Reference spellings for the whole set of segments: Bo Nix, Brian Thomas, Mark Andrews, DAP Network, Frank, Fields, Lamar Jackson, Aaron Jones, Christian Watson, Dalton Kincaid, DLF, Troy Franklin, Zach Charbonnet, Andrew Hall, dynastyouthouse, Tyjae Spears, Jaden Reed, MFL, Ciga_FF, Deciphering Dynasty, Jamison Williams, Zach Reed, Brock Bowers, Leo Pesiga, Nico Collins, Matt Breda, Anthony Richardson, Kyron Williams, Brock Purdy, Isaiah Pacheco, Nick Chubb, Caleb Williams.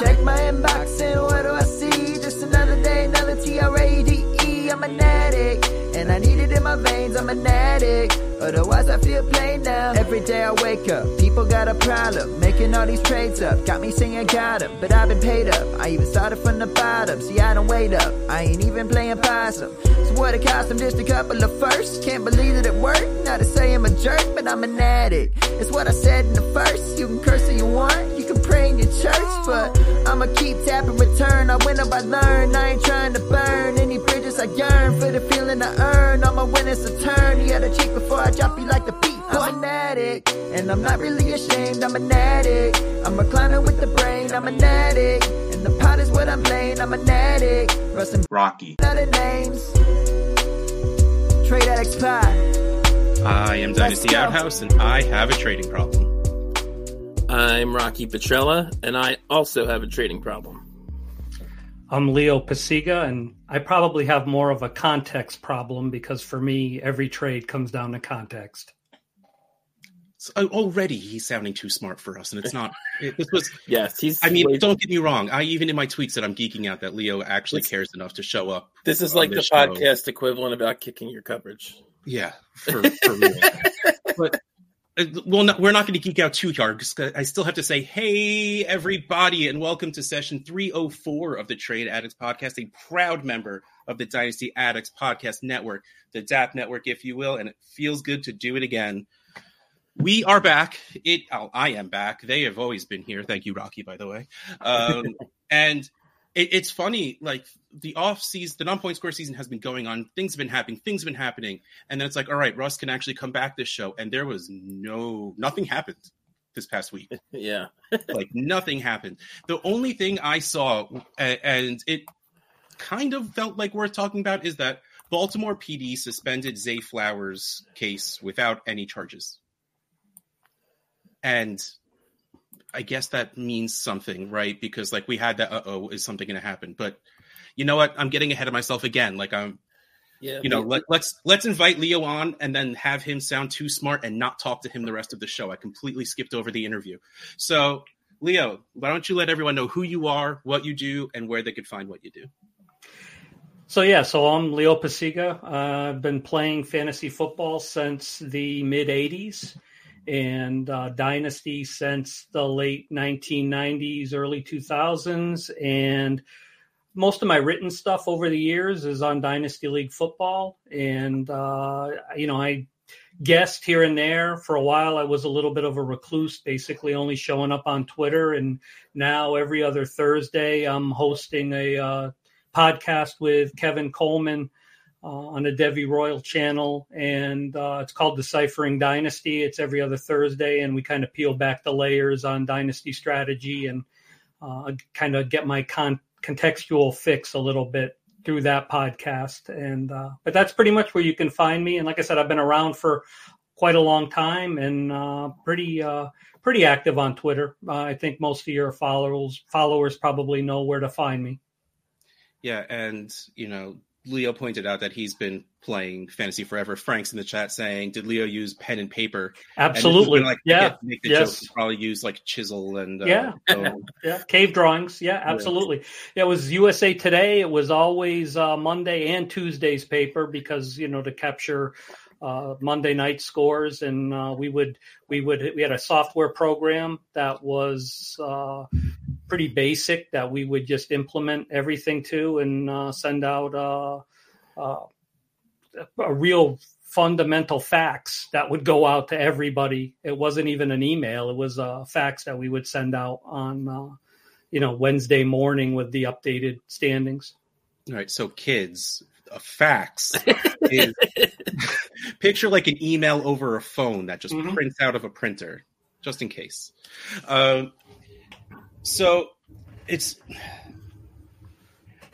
Check my inbox and what do I see? Just another day, another T-R-A-D-E. I'm an addict, and I need it in my veins. I'm an addict, otherwise I feel plain now. Every day I wake up, people got a problem, making all these trades up, got me singing got 'em, but I've been paid up. I even started from the bottom, see I don't wait up. I ain't even playing possum, so what it cost them just a couple of firsts. Can't believe that it worked, not to say I'm a jerk, but I'm an addict. It's what I said in the first, you can curse if you want, you can pray in your church, but I'ma keep tapping return. I win up, I learn, I ain't trying to burn any bridges. I yearn for the feeling I earn, all my winnings to turn. You had a cheek before I drop you like the beat. I'm an addict, and I'm not really ashamed. I'm an addict, I'm a climber with the brain. I'm an addict, and the pot is what I'm laying. I'm an addict, Russell Rocky. Other names, Trade Addicts Pod. I am Dynasty Outhouse, and I have a trading problem. I'm Rocky Petrella, and I also have a trading problem. I'm Leo Pesiga, and I probably have more of a context problem, because for me, every trade comes down to context. So already he's sounding too smart for us, and it's not. This was yes. He's. I mean, don't get me wrong. I even in my tweets that I'm geeking out that Leo actually cares enough to show up. This is like the podcast equivalent about kicking your coverage. Yeah, for real. But we're not going to geek out too hard, because I still have to say, hey, everybody, and welcome to session 304 of the Trade Addicts Podcast, a proud member of the Dynasty Addicts Podcast Network, the DAP Network, if you will, and it feels good to do it again. We are back. I am back. They have always been here. Thank you, Rocky, by the way. And it's funny, like the off season, the non-point score season has been going on. Things have been happening. And then it's like, all right, Russ can actually come back this show. And there was nothing happened this past week. Yeah. Like nothing happened. The only thing I saw, and it kind of felt like worth talking about, is that Baltimore PD suspended Zay Flowers' case without any charges. And I guess that means something, right? Because like we had that, is something going to happen? But you know what? I'm getting ahead of myself again. Like let's invite Leo on and then have him sound too smart and not talk to him the rest of the show. I completely skipped over the interview. So Leo, why don't you let everyone know who you are, what you do, and where they could find what you do? So I'm Leo Pesiga. I've been playing fantasy football since the mid 80s. And Dynasty since the late 1990s, early 2000s. And most of my written stuff over the years is on Dynasty League football. And, I guest here and there. For a while, I was a little bit of a recluse, basically only showing up on Twitter. And now every other Thursday, I'm hosting a podcast with Kevin Coleman on a Devi Royal channel, and it's called Deciphering Dynasty. It's every other Thursday, and we kind of peel back the layers on dynasty strategy and kind of get my contextual fix a little bit through that podcast. And but that's pretty much where you can find me. And like I said, I've been around for quite a long time and pretty active on Twitter. I think most of your followers probably know where to find me. Yeah, and Leo pointed out that he's been playing fantasy forever. Frank's in the chat saying, did Leo use pen and paper? Absolutely. And yeah. Make the yes. Jokes, probably use like chisel and cave drawings. Yeah, absolutely. Yeah. It was USA Today. It was always Monday and Tuesday's paper because, to capture Monday night scores. And we had a software program that was pretty basic that we would just implement everything to and send out a real fundamental fax that would go out to everybody. It wasn't even an email. It was a fax that we would send out on, Wednesday morning with the updated standings. All right. So kids, a fax is picture like an email over a phone that just prints out of a printer, just in case. So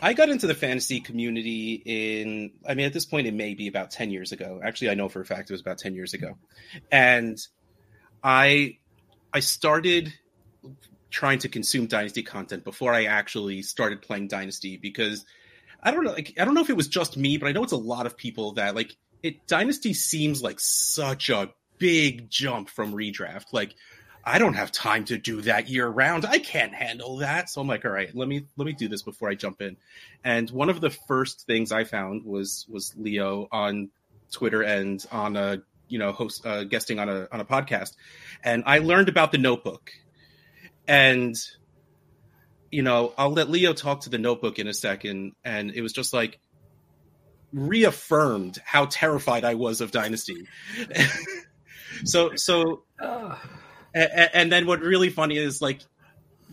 I got into the fantasy community at this point, it may be about 10 years ago. Actually, I know for a fact it was about 10 years ago. And I started trying to consume Dynasty content before I actually started playing Dynasty, because I don't know if it was just me, but I know it's a lot of people that like Dynasty seems like such a big jump from redraft. Like, I don't have time to do that year round. I can't handle that. So I'm like, all right, let me do this before I jump in. And one of the first things I found was Leo on Twitter and on a, host guesting on a podcast. And I learned about The Notebook, and, I'll let Leo talk to The Notebook in a second. And it was just like reaffirmed how terrified I was of Dynasty. So, and then what really funny is like,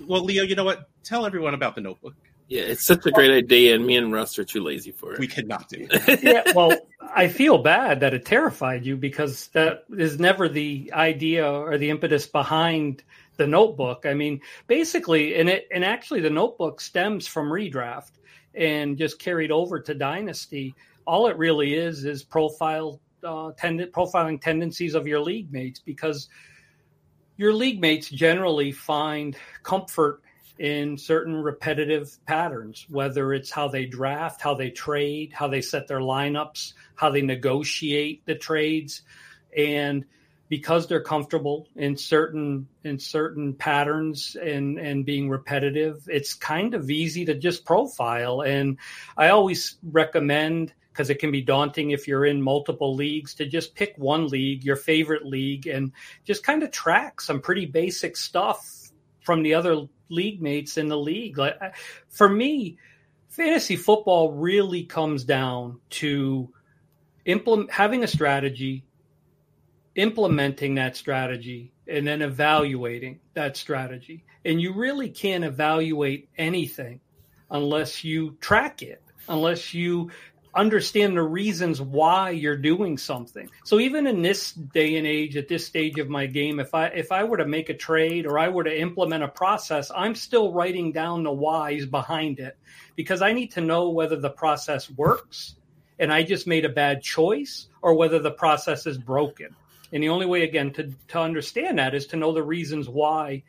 well, Leo, you know what? Tell everyone about The Notebook. Yeah, it's such a great idea, and me and Russ are too lazy for it. We could not do it. Yeah, well, I feel bad that it terrified you, because that is never the idea or the impetus behind The Notebook. I mean, basically, and actually The Notebook stems from Redraft and just carried over to Dynasty. All it really is profiling tendencies of your league mates, because your league mates generally find comfort in certain repetitive patterns, whether it's how they draft, how they trade, how they set their lineups, how they negotiate the trades. And because they're comfortable in certain patterns and being repetitive, it's kind of easy to just profile. And I always recommend, because it can be daunting if you're in multiple leagues, to just pick one league, your favorite league, and just kind of track some pretty basic stuff from the other league mates in the league. Like, for me, fantasy football really comes down to having a strategy, implementing that strategy, and then evaluating that strategy. And you really can't evaluate anything unless you track it, unless you understand the reasons why you're doing something. So even in this day and age, at this stage of my game, if I were to make a trade or I were to implement a process, I'm still writing down the whys behind it, because I need to know whether the process works and I just made a bad choice, or whether the process is broken. And the only way, again, to understand that is to know the reasons why,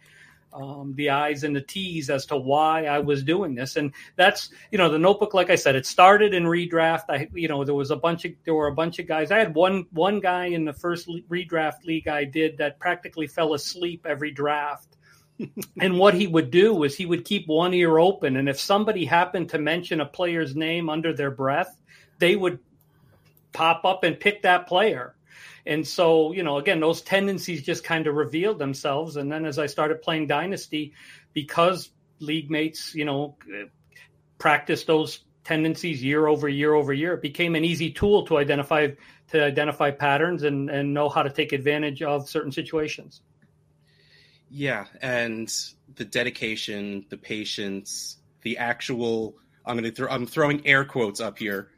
the I's and the T's as to why I was doing this. And that's, The Notebook, like I said, it started in Redraft. There were a bunch of guys. I had one guy in the first Redraft league I did that practically fell asleep every draft. And what he would do was he would keep one ear open. And if somebody happened to mention a player's name under their breath, they would pop up and pick that player. And so, again, those tendencies just kind of revealed themselves. And then as I started playing Dynasty, because league mates, practiced those tendencies year over year over year, it became an easy tool to identify patterns and know how to take advantage of certain situations. Yeah, and the dedication, the patience, the actual, I'm throwing air quotes up here,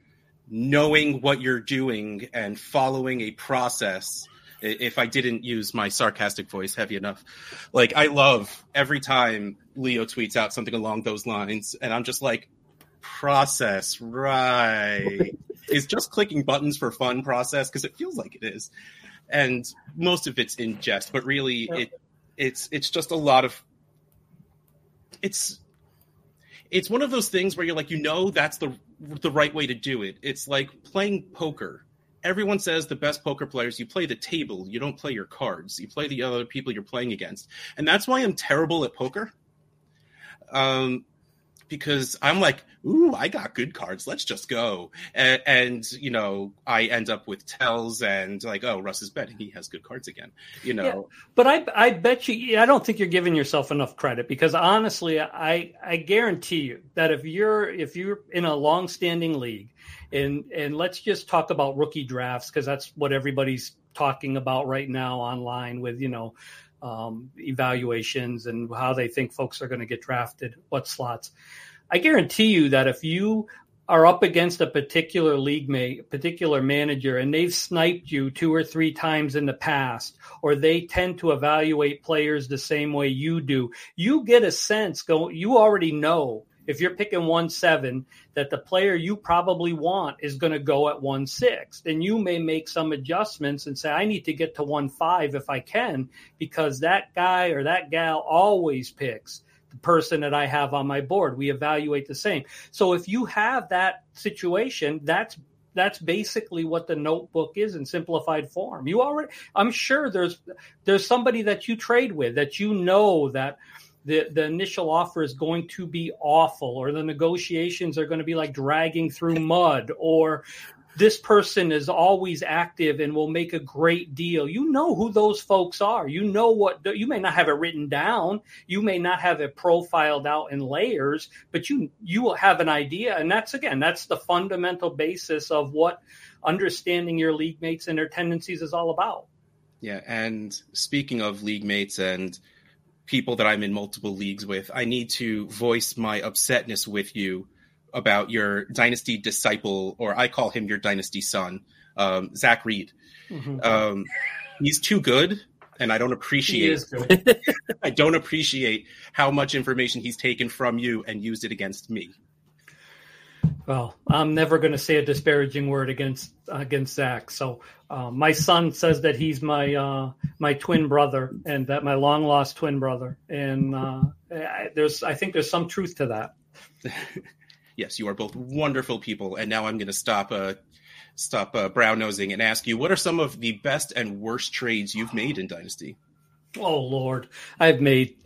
knowing what you're doing and following a process. If I didn't use my sarcastic voice heavy enough, like, I love every time Leo tweets out something along those lines, and I'm just like, process, right? Is just clicking buttons for fun process? Because it feels like it is, and most of it's in jest, but really, yeah. It's just a lot of it's one of those things where you're like, that's the right way to do it. It's like playing poker. Everyone says the best poker players, you play the table, you don't play your cards, you play the other people you're playing against. And that's why I'm terrible at poker. Because I'm like, ooh, I got good cards, let's just go. And I end up with tells and like, oh, Russ is betting, he has good cards again, Yeah, but I bet you, I don't think you're giving yourself enough credit, because honestly, I guarantee you that if you're in a long-standing league, and let's just talk about rookie drafts, because that's what everybody's talking about right now online with, evaluations and how they think folks are going to get drafted, what slots. I guarantee you that if you are up against a particular league mate, particular manager, and they've sniped you 2 or 3 times in the past, or they tend to evaluate players the same way you do, you get a sense, you already know, if you're picking 1-7, that the player you probably want is going to go at 1-6, then you may make some adjustments and say, I need to get to 1-5 if I can, because that guy or that gal always picks the person that I have on my board. We evaluate the same. So if you have that situation, that's that's basically what the notebook is in simplified form. You already, I'm sure there's somebody that you trade with that you know that the initial offer is going to be awful, or the negotiations are going to be like dragging through mud, or this person is always active and will make a great deal. You know who those folks are. You know what, you may not have it written down. You may not have it profiled out in layers, but you will have an idea. And that's, again, that's the fundamental basis of what understanding your league mates and their tendencies is all about. Yeah. And speaking of league mates and people that I'm in multiple leagues with, I need to voice my upsetness with you about your dynasty disciple, or I call him your dynasty son, Zach Reed. Mm-hmm. He's too good, and I don't appreciate I don't appreciate how much information he's taken from you and used it against me. Well, I'm never going to say a disparaging word against Zach. So my son says that he's my twin brother, and that my long lost twin brother. And I think there's some truth to that. Yes, you are both wonderful people. And now I'm going to stop brown-nosing and ask you, what are some of the best and worst trades you've made in Dynasty? Oh, Lord. I've made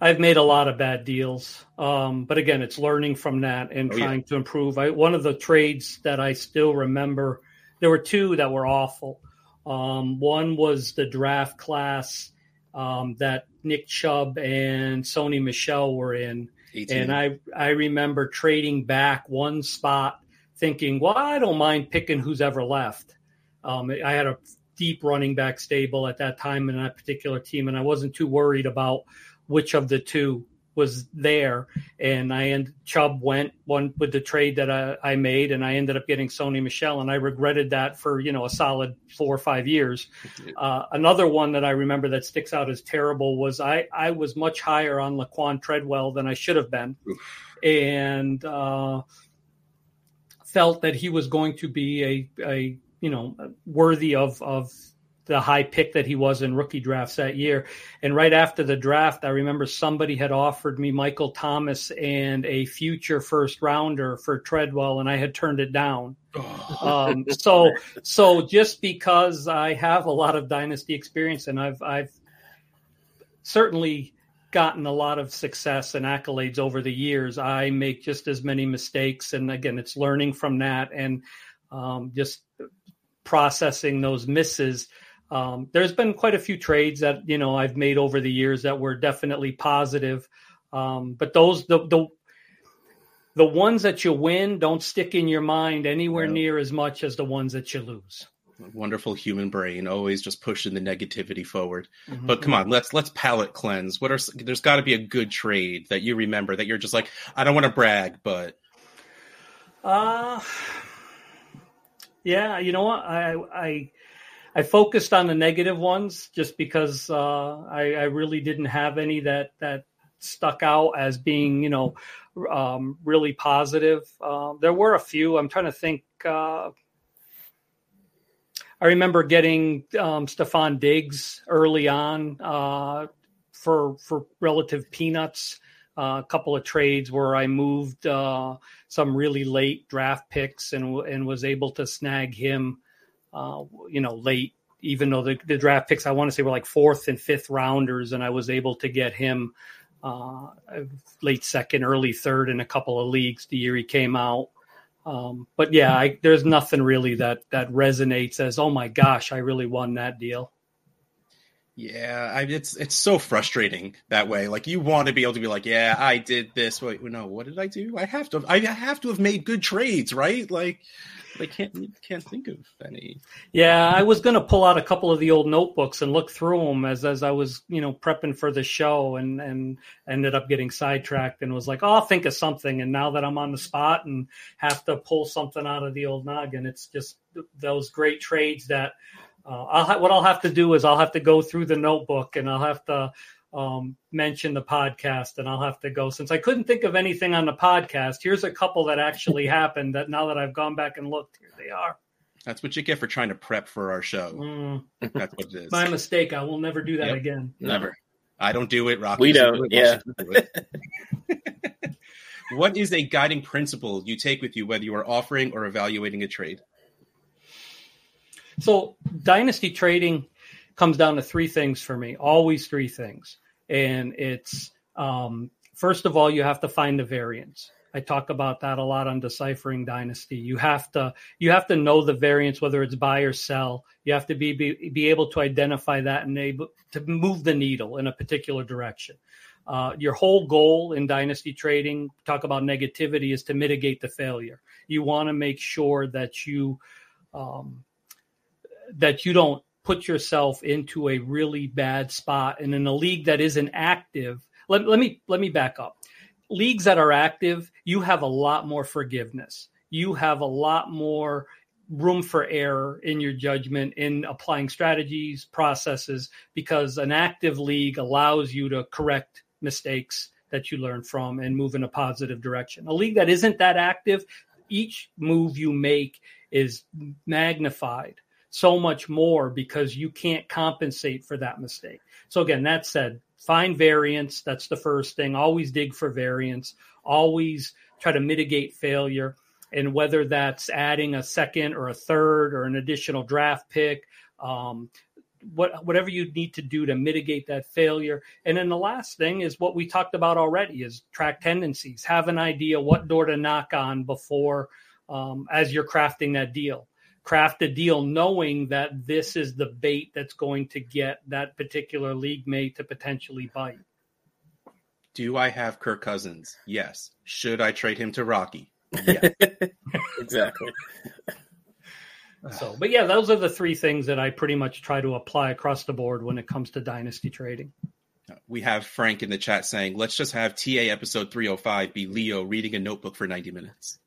a lot of bad deals. But again, it's learning from that and trying to improve. One of the trades that I still remember, there were two that were awful. One was the draft class that Nick Chubb and Sony Michel were in. 18. And I remember trading back one spot thinking, well, I don't mind picking who's ever left. I had a deep running back stable at that time in that particular team, and I wasn't too worried about which of the two was there. And Chubb went one with the trade that I made, and I ended up getting Sony Michel, and I regretted that for, a solid 4 or 5 years. Another one that I remember that sticks out as terrible was I was much higher on Laquan Treadwell than I should have been. And felt that he was going to be a worthy of the high pick that he was in rookie drafts that year. And right after the draft, I remember somebody had offered me Michael Thomas and a future first rounder for Treadwell, and I had turned it down. So just because I have a lot of dynasty experience, and I've certainly gotten a lot of success and accolades over the years, I make just as many mistakes. And again, it's learning from that and just processing those misses. There's been quite a few trades that, I've made over the years that were definitely positive. But those, the ones that you win don't stick in your mind anywhere near as much as the ones that you lose. Wonderful human brain, always just pushing the negativity forward. Mm-hmm. But come on, let's palate cleanse. There's gotta be a good trade that you remember that you're just like, I don't want to brag, but. Yeah. You know what? I focused on the negative ones just because I really didn't have any that stuck out as being, really positive. There were a few. I'm trying to think. I remember getting Stephon Diggs early on for relative peanuts. A couple of trades where I moved some really late draft picks and was able to snag him. Late, even though the draft picks I want to say were like 4th and 5th rounders, and I was able to get him late 2nd, early 3rd in a couple of leagues the year he came out. But yeah, there's nothing really that resonates as, oh my gosh, I really won that deal. Yeah, it's so frustrating that way. Like you want to be able to be like, yeah, I did this. Wait, no, what did I do? I have to have made good trades, right? Like I can't think of any. Yeah, I was going to pull out a couple of the old notebooks and look through them as I was, prepping for the show, and ended up getting sidetracked and was like, oh, I'll think of something. And now that I'm on the spot and have to pull something out of the old noggin, it's just those great trades that. What I'll have to do is I'll have to go through the notebook, and I'll have to mention the podcast, and I'll have to go, since I couldn't think of anything on the podcast, here's a couple that actually happened that now that I've gone back and looked, here they are. That's what you get for trying to prep for our show. That's what it is. My mistake. I will never do that again. Never. I don't do it. Rocky. We don't. Yeah. Do it. What is a guiding principle you take with you, whether you are offering or evaluating a trade? So dynasty trading comes down to three things for me, always three things. And it's, first of all, you have to find the variance. I talk about that a lot on Deciphering Dynasty. You have to know the variance, whether it's buy or sell. You have to be able to identify that and able to move the needle in a particular direction. Your whole goal in dynasty trading, talk about negativity, is to mitigate the failure. You want to make sure that you don't put yourself into a really bad spot. And in a league that isn't active, let me back up. Leagues that are active, you have a lot more forgiveness. You have a lot more room for error in your judgment, in applying strategies, processes, because an active league allows you to correct mistakes that you learn from and move in a positive direction. A league that isn't that active, each move you make is magnified so much more because you can't compensate for that mistake. So again, that said, find variance. That's the first thing. Always dig for variance. Always try to mitigate failure. And whether that's adding a second or a third or an additional draft pick, whatever you need to do to mitigate that failure. And then the last thing is what we talked about already, is track tendencies. Have an idea what door to knock on before, as you're crafting that deal. Craft a deal knowing that this is the bait that's going to get that particular league mate to potentially bite. Do I have Kirk Cousins? Yes. Should I trade him to Rocky? Yeah. Exactly. So, but yeah, those are the three things that I pretty much try to apply across the board when it comes to dynasty trading. We have Frank in the chat saying, let's just have TA episode 305 be Leo reading a notebook for 90 minutes.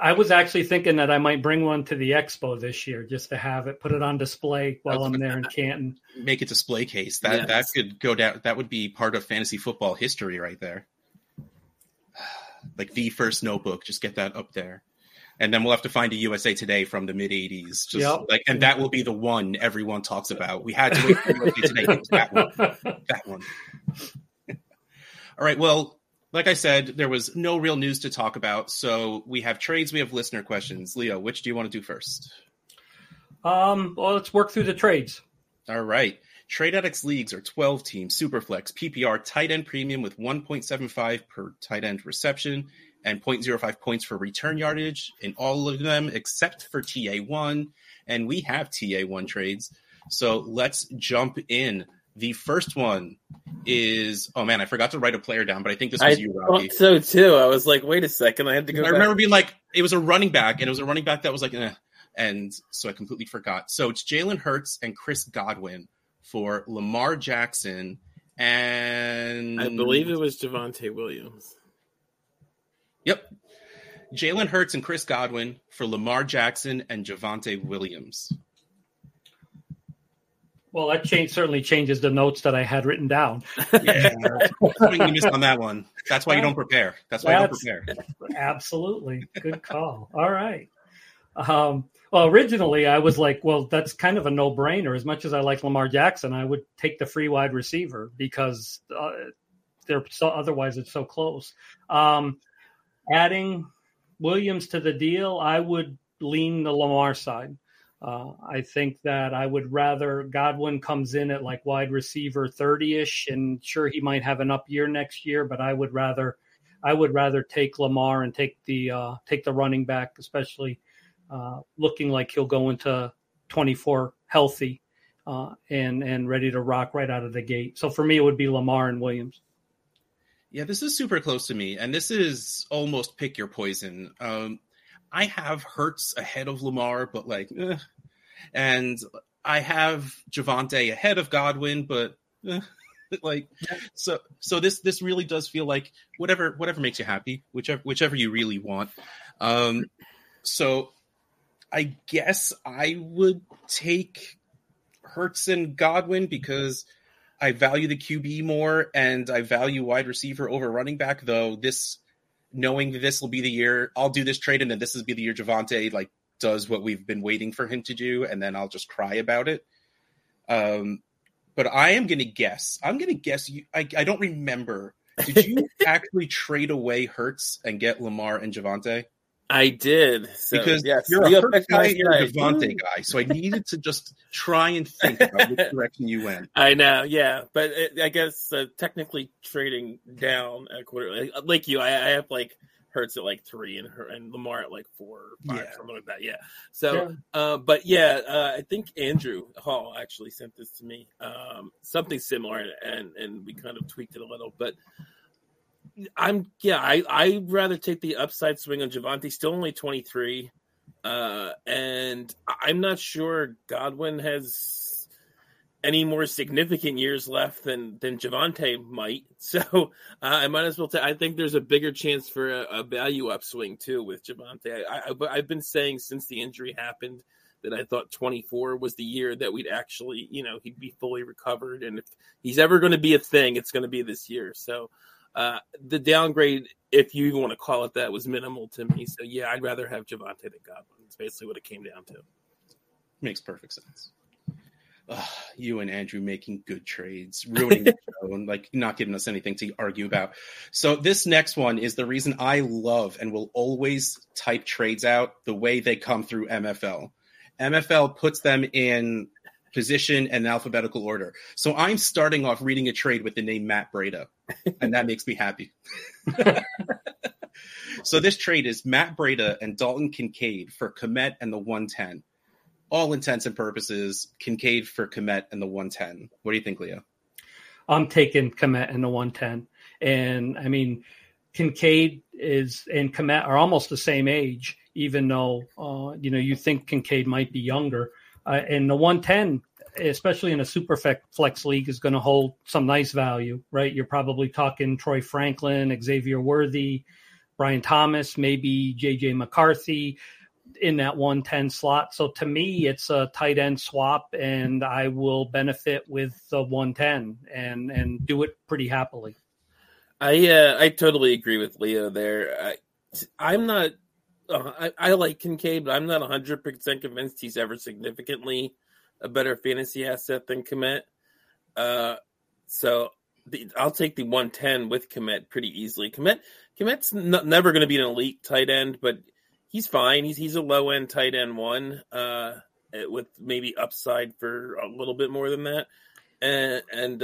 I was actually thinking that I might bring one to the expo this year just to have it, put it on display while I'm there in Canton. Make a display case. That could go down. That would be part of fantasy football history right there. Like the first notebook, just get that up there. And then we'll have to find a USA Today from the mid-'80s. Just and that will be the one everyone talks about. We had to wait for USA Today. It was that one. That one. All right, well, like I said, there was no real news to talk about. So we have trades, we have listener questions. Leo, which do you want to do first? Well, let's work through the trades. All right. Trade Addicts leagues are 12-team, Superflex, PPR, tight end premium with 1.75 per tight end reception and 0.05 points for return yardage in all of them except for TA1. And we have TA1 trades. So let's jump in. The first one is, oh man, I forgot to write a player down, but I think this was you, Rocky. I thought so too. I was like, wait a second, I had to go. I remember being like, it was a running back, and it was a running back that was like, eh. And so I completely forgot. So it's Jalen Hurts and Chris Godwin for Lamar Jackson, and I believe it was Javonte Williams. Yep, Jalen Hurts and Chris Godwin for Lamar Jackson and Javonte Williams. Well, that certainly changes the notes that I had written down. Yeah, you missed on that one. That's why you don't prepare. Absolutely. Good call. All right. Well, originally I was like, well, that's kind of a no-brainer. As much as I like Lamar Jackson, I would take the free wide receiver because otherwise it's so close. Adding Williams to the deal, I would lean the Lamar side. I think that I would rather Godwin comes in at like wide receiver 30-ish, and sure, he might have an up year next year, but I would rather take Lamar and take the running back, especially looking like he'll go into 24 healthy and ready to rock right out of the gate. So for me, it would be Lamar and Williams. Yeah, this is super close to me, and this is almost pick your poison. I have Hurts ahead of Lamar, but like, eh. And I have Javonte ahead of Godwin, but eh. Like, so this really does feel like whatever makes you happy, whichever you really want. So I guess I would take Hurts and Godwin because I value the QB more and I value wide receiver over running back, though knowing this will be the year I'll do this trade, and then this will be the year Javonte like does what we've been waiting for him to do, and then I'll just cry about it. but I am going to guess. I'm going to guess you. I don't remember. Did you actually trade away Hurts and get Lamar and Javonte? I did. So, because yes, you're a Hurts guy and you're a Javonte guy. So I needed to just try and think about which direction you went. I know, yeah. But I guess technically trading down a quarter. Like you, I have like Hurts at like 3 and Lamar at like 4 or 5, yeah. Something like that, yeah. So, yeah. I think Andrew Hall actually sent this to me, something similar, and we kind of tweaked it a little, but I'd rather take the upside swing on Javonte, still only 23. And I'm not sure Godwin has any more significant years left than Javonte might. So I might as well I think there's a bigger chance for a value upswing too with Javonte. I've been saying since the injury happened that I thought 24 was the year that we'd actually, he'd be fully recovered. And if he's ever going to be a thing, it's going to be this year. So, the downgrade, if you even want to call it that, was minimal to me. So, yeah, I'd rather have Javonte than Godwin. It's basically what it came down to. Makes perfect sense. You and Andrew making good trades, ruining the show, and not giving us anything to argue about. So this next one is the reason I love and will always type trades out the way they come through MFL. MFL puts them in position and alphabetical order. So I'm starting off reading a trade with the name Matt Breda, and that makes me happy. So this trade is Matt Breda and Dalton Kincaid for Komet and the 110. All intents and purposes, Kincaid for Komet and the 110. What do you think, Leo? I'm taking Komet and the 110. And I mean, Kincaid and Komet are almost the same age, even though, you think Kincaid might be younger. And the 110, especially in a super flex league, is going to hold some nice value, right? You're probably talking Troy Franklin, Xavier Worthy, Brian Thomas, maybe J.J. McCarthy in that 110 slot. So to me, it's a tight end swap, and I will benefit with the 110 and do it pretty happily. I totally agree with Leo there. I'm not... I like Kincaid, but I'm not 100% convinced he's ever significantly a better fantasy asset than Komet. So I'll take the 110 with Komet pretty easily. Komet's never going to be an elite tight end, but he's fine. He's a low end tight end one with maybe upside for a little bit more than that. And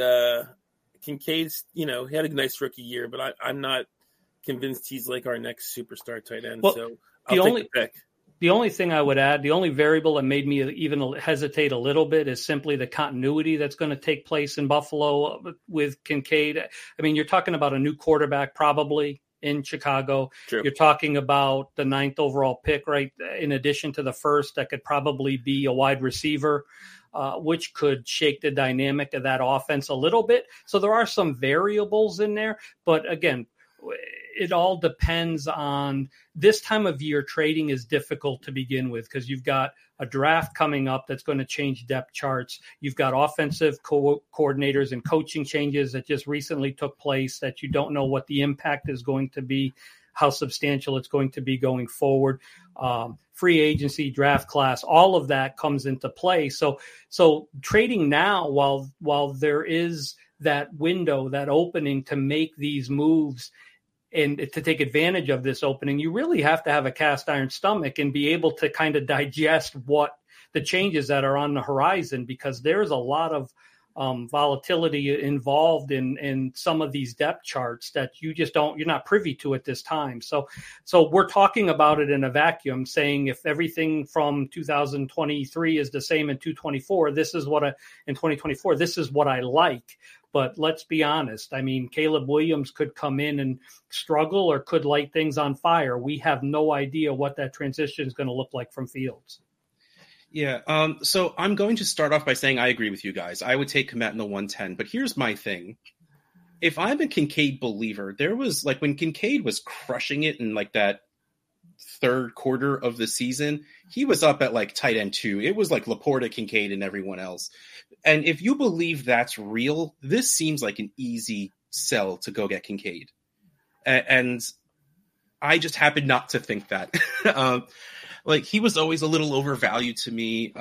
Kincaid's, he had a nice rookie year, but I'm not convinced he's like our next superstar tight end. Well, so I'll take the pick. The only thing I would add, the only variable that made me even hesitate a little bit is simply the continuity that's going to take place in Buffalo with Kincaid. I mean, you're talking about a new quarterback probably in Chicago. True. You're talking about the 9th overall pick, right? In addition to the 1st, that could probably be a wide receiver, which could shake the dynamic of that offense a little bit. So there are some variables in there, but again, it all depends on this time of year. Trading is difficult to begin with because you've got a draft coming up that's going to change depth charts. You've got offensive coordinators and coaching changes that just recently took place that you don't know what the impact is going to be, how substantial it's going to be going forward. Free agency, draft class, all of that comes into play. So trading now while there is that window, that opening to make these moves and to take advantage of this opening, you really have to have a cast iron stomach and be able to kind of digest what the changes that are on the horizon, because there's a lot of volatility involved in some of these depth charts that you're not privy to at this time. So we're talking about it in a vacuum, saying if everything from 2023 is the same in 2024, this is what I like. But let's be honest. I mean, Caleb Williams could come in and struggle or could light things on fire. We have no idea what that transition is going to look like from Fields. Yeah, so I'm going to start off by saying I agree with you guys. I would take Komet in the 110, but here's my thing. If I'm a Kincaid believer, there was, when Kincaid was crushing it in, that third quarter of the season, he was up at, tight end 2. It was, Laporta, Kincaid, and everyone else. And if you believe that's real, this seems like an easy sell to go get Kincaid. And I just happen not to think that. He was always a little overvalued to me.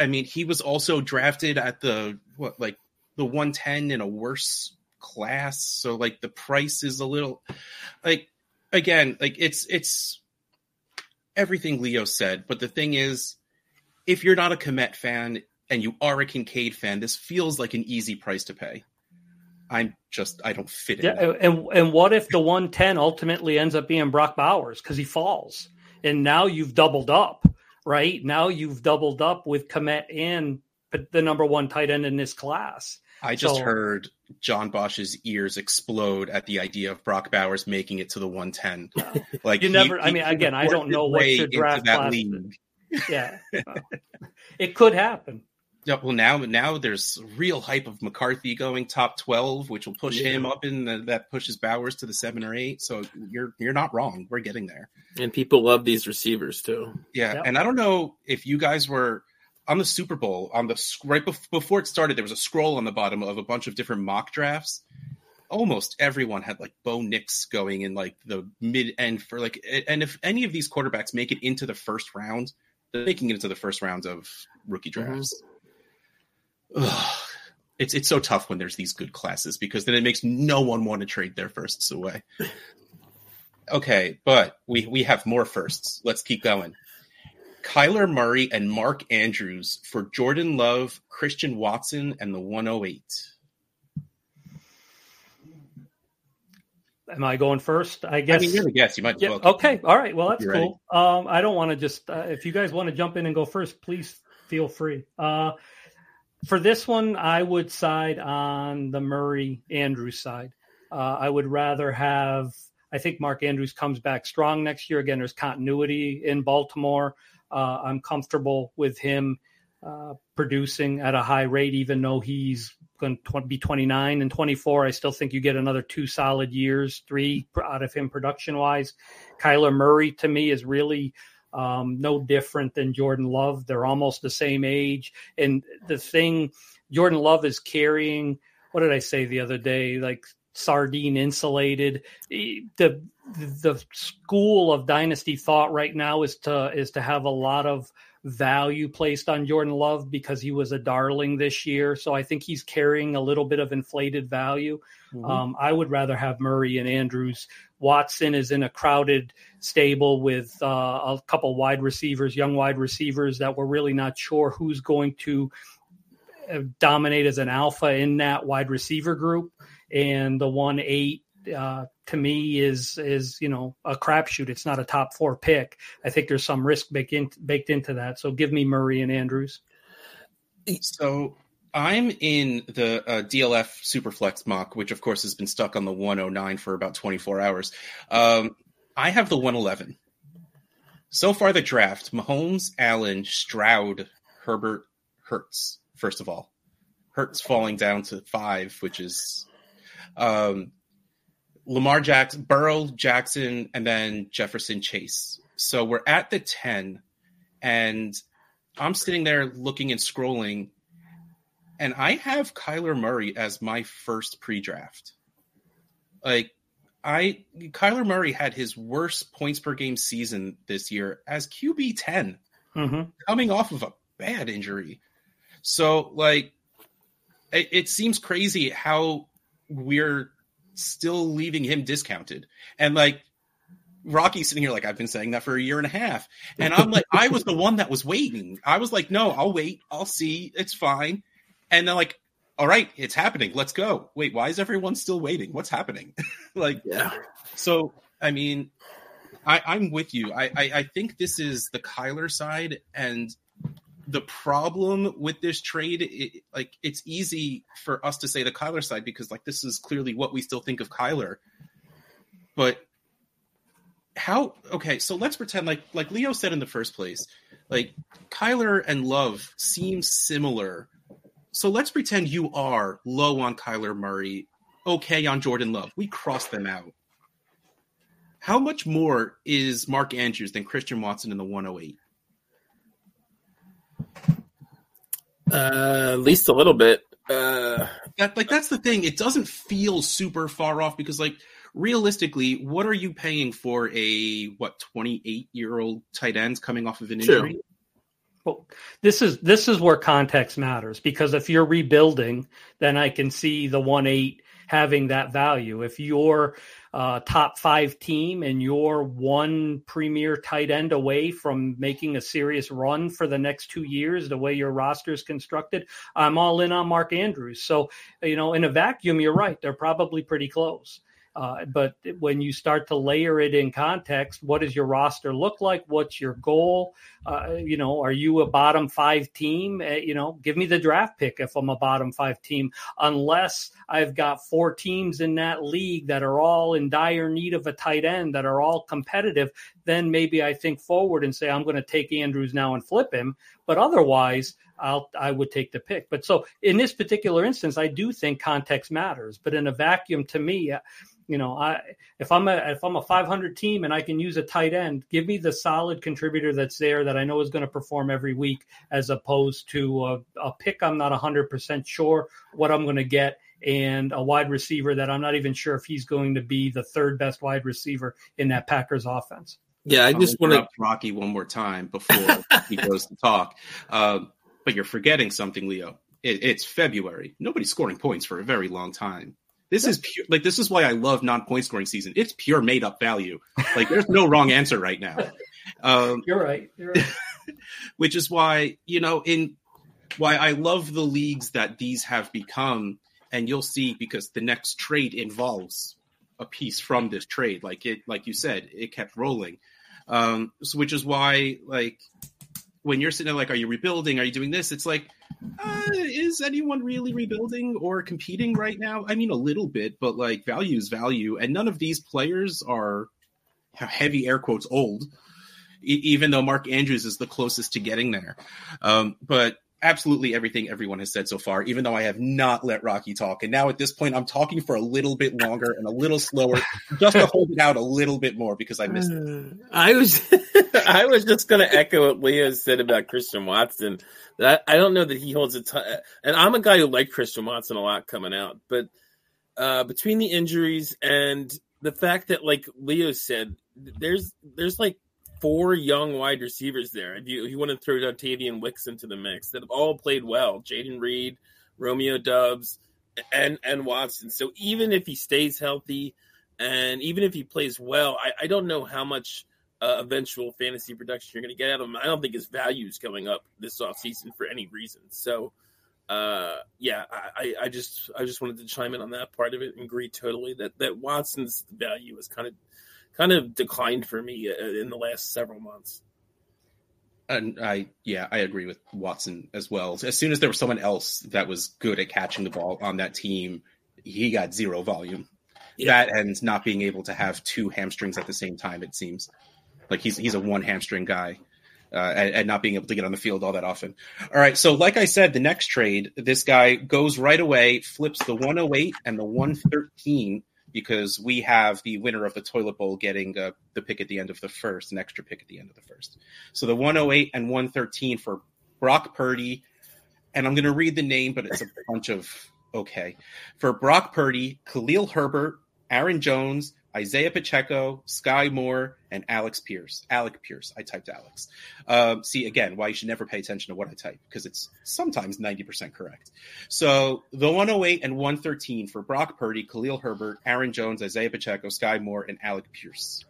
I mean, he was also drafted at the 110 in a worse class. So like the price is a little it's everything Leo said. But the thing is, if you're not a Komet fan and you are a Kincaid fan, this feels like an easy price to pay. I don't fit in. Yeah, and what if the 110 ultimately ends up being Brock Bowers because he falls? And now you've doubled up, right? Now you've doubled up with Komet and the number one tight end in this class. I just heard John Bosch's ears explode at the idea of Brock Bowers making it to the 110. Like I don't know what the draft class is. Yeah, it could happen. Yeah, well, now there's real hype of McCarthy going top 12, which will push him up, and that pushes Bowers to the 7 or 8. So you're not wrong. We're getting there. And people love these receivers too. Yeah, yep. And I don't know if you guys were on the Super Bowl before it started. There was a scroll on the bottom of a bunch of different mock drafts. Almost everyone had like Bo Nix going in like the mid end for like, and if any of these quarterbacks make it into the first round, they're making it into the first round of rookie drafts. Mm-hmm. Ugh. It's so tough when there's these good classes, because then it makes no one want to trade their firsts away. Okay, but we have more firsts. Let's keep going. Kyler Murray and Mark Andrews for Jordan Love, Christian Watson, and the 108. Am I going first? I guess. I mean, you're the guest. You might as well. Okay. All right. Well, that's cool. I don't want to just if you guys want to jump in and go first, please feel free. For this one, I would side on the Murray-Andrews side. I would rather have – I think Mark Andrews comes back strong next year. Again, there's continuity in Baltimore. I'm comfortable with him producing at a high rate, even though he's going to be 29 and 24. I still think you get another 2 solid years, 3 out of him production-wise. Kyler Murray, to me, is really – no different than Jordan Love. They're almost the same age. And the thing, Jordan Love is carrying, what did I say the other day? Like sardine insulated. The school of dynasty thought right now is to have a lot of value placed on Jordan Love because he was a darling this year. So I think he's carrying a little bit of inflated value. Mm-hmm. I would rather have Murray and Andrews. Watson is in a crowded stable with a couple wide receivers, young wide receivers that we're really not sure who's going to dominate as an alpha in that wide receiver group. And the 1-8 to me is a crapshoot. It's not a top 4 pick. I think there's some risk baked into that. So give me Murray and Andrews. So I'm in the DLF Superflex mock, which of course has been stuck on the 109 for about 24 hours. I have the 111. So far, the draft: Mahomes, Allen, Stroud, Herbert, Hurts. First of all, Hurts falling down to 5, which is Lamar Jackson, Burrow, Jackson, and then Jefferson, Chase. So we're at the 10, and I'm sitting there looking and scrolling, and I have Kyler Murray as my first pre-draft. Kyler Murray had his worst points per game season this year as QB 10, coming off of a bad injury. So it seems crazy how we're still leaving him discounted. And Rocky's sitting here I've been saying that for a year and a half. And I'm like, I was the one that was waiting. I was like, no, I'll wait. I'll see. It's fine. And they're like, all right, it's happening. Let's go. Wait, why is everyone still waiting? What's happening? So, I mean, I'm with you. I think this is the Kyler side. And the problem with this trade, it's easy for us to say the Kyler side because this is clearly what we still think of Kyler. But how? Okay, so let's pretend like Leo said in the first place, Kyler and Love seem similar. So let's pretend you are low on Kyler Murray, okay on Jordan Love. We cross them out. How much more is Mark Andrews than Christian Watson in the 108? At least a little bit. That's the thing. It doesn't feel super far off because, realistically, what are you paying for a 28-year-old tight end coming off of an injury? Well, this is where context matters, because if you're rebuilding, then I can see the 1-8 having that value. If you're top five team and you're one premier tight end away from making a serious run for the next 2 years, the way your roster is constructed, I'm all in on Mark Andrews. So, you know, in a vacuum, you're right. They're probably pretty close. But when you start to layer it in context, what does your roster look like? What's your goal? You know, are you a bottom five team? You know, give me the draft pick if I'm a bottom five team, unless I've got four teams in that league that are all in dire need of a tight end, that are all competitive. Then maybe I think forward and say, I'm going to take Andrews now and flip him. But otherwise, I would take the pick. But so in this particular instance, I do think context matters. But in a vacuum, to me, you know, if I'm a 500 team and I can use a tight end, give me the solid contributor that's there that I know is going to perform every week, as opposed to a pick I'm not 100% sure what I'm going to get, and a wide receiver that I'm not even sure if he's going to be the third best wide receiver in that Packers offense. Yeah, I just want to interrupt Rocky one more time before he goes to talk. But you're forgetting something, Leo. It's February. Nobody's scoring points for a very long time. This is pure, like, this is why I love non-point scoring season. It's pure made-up value. Like, there's no wrong answer right now. You're right. Which is why, you know, why I love the leagues that these have become. And you'll see, because the next trade involves a piece from this trade. Like you said, it kept rolling. So which is why, like, when you're sitting there like, are you rebuilding? Are you doing this? It's like, is anyone really rebuilding or competing right now? I mean, a little bit, but like, value is value. And none of these players are heavy air quotes old, even though Mark Andrews is the closest to getting there. But absolutely everything everyone has said so far, even though I have not let Rocky talk. And now at this point, I'm talking for a little bit longer and a little slower, just to hold it out a little bit more, because I missed it. I was just going to echo what Leo said about Christian Watson. That I don't know that he holds a ton. And I'm a guy who liked Christian Watson a lot coming out. But between the injuries and the fact that, like Leo said, there's like four young wide receivers there. If you want to throw Dontavian Wicks into the mix, that have all played well. Jaden Reed, Romeo Doubs, and Watson. So even if he stays healthy and even if he plays well, I don't know how much eventual fantasy production you're going to get out of him. I don't think his value is going up this offseason for any reason. So, I just wanted to chime in on that part of it and agree totally that Watson's value is kind of declined for me in the last several months. And I agree with Watson as well. As soon as there was someone else that was good at catching the ball on that team, he got zero volume. Yeah. That and not being able to have two hamstrings at the same time, it seems. Like he's a one hamstring guy and not being able to get on the field all that often. All right, so like I said, the next trade, this guy goes right away, flips the 108 and the 113, because we have the winner of the toilet bowl getting the pick at the end of the first, an extra pick at the end of the first. So the 108 and 113 for Brock Purdy, and I'm going to read the name, but it's a bunch of okay. For Brock Purdy, Khalil Herbert, Aaron Jones, Isaiah Pacheco, Sky Moore, and Alec Pierce. I typed Alex. See, again, why you should never pay attention to what I type, because it's sometimes 90% correct. So the 108 and 113 for Brock Purdy, Khalil Herbert, Aaron Jones, Isaiah Pacheco, Sky Moore, and Alec Pierce.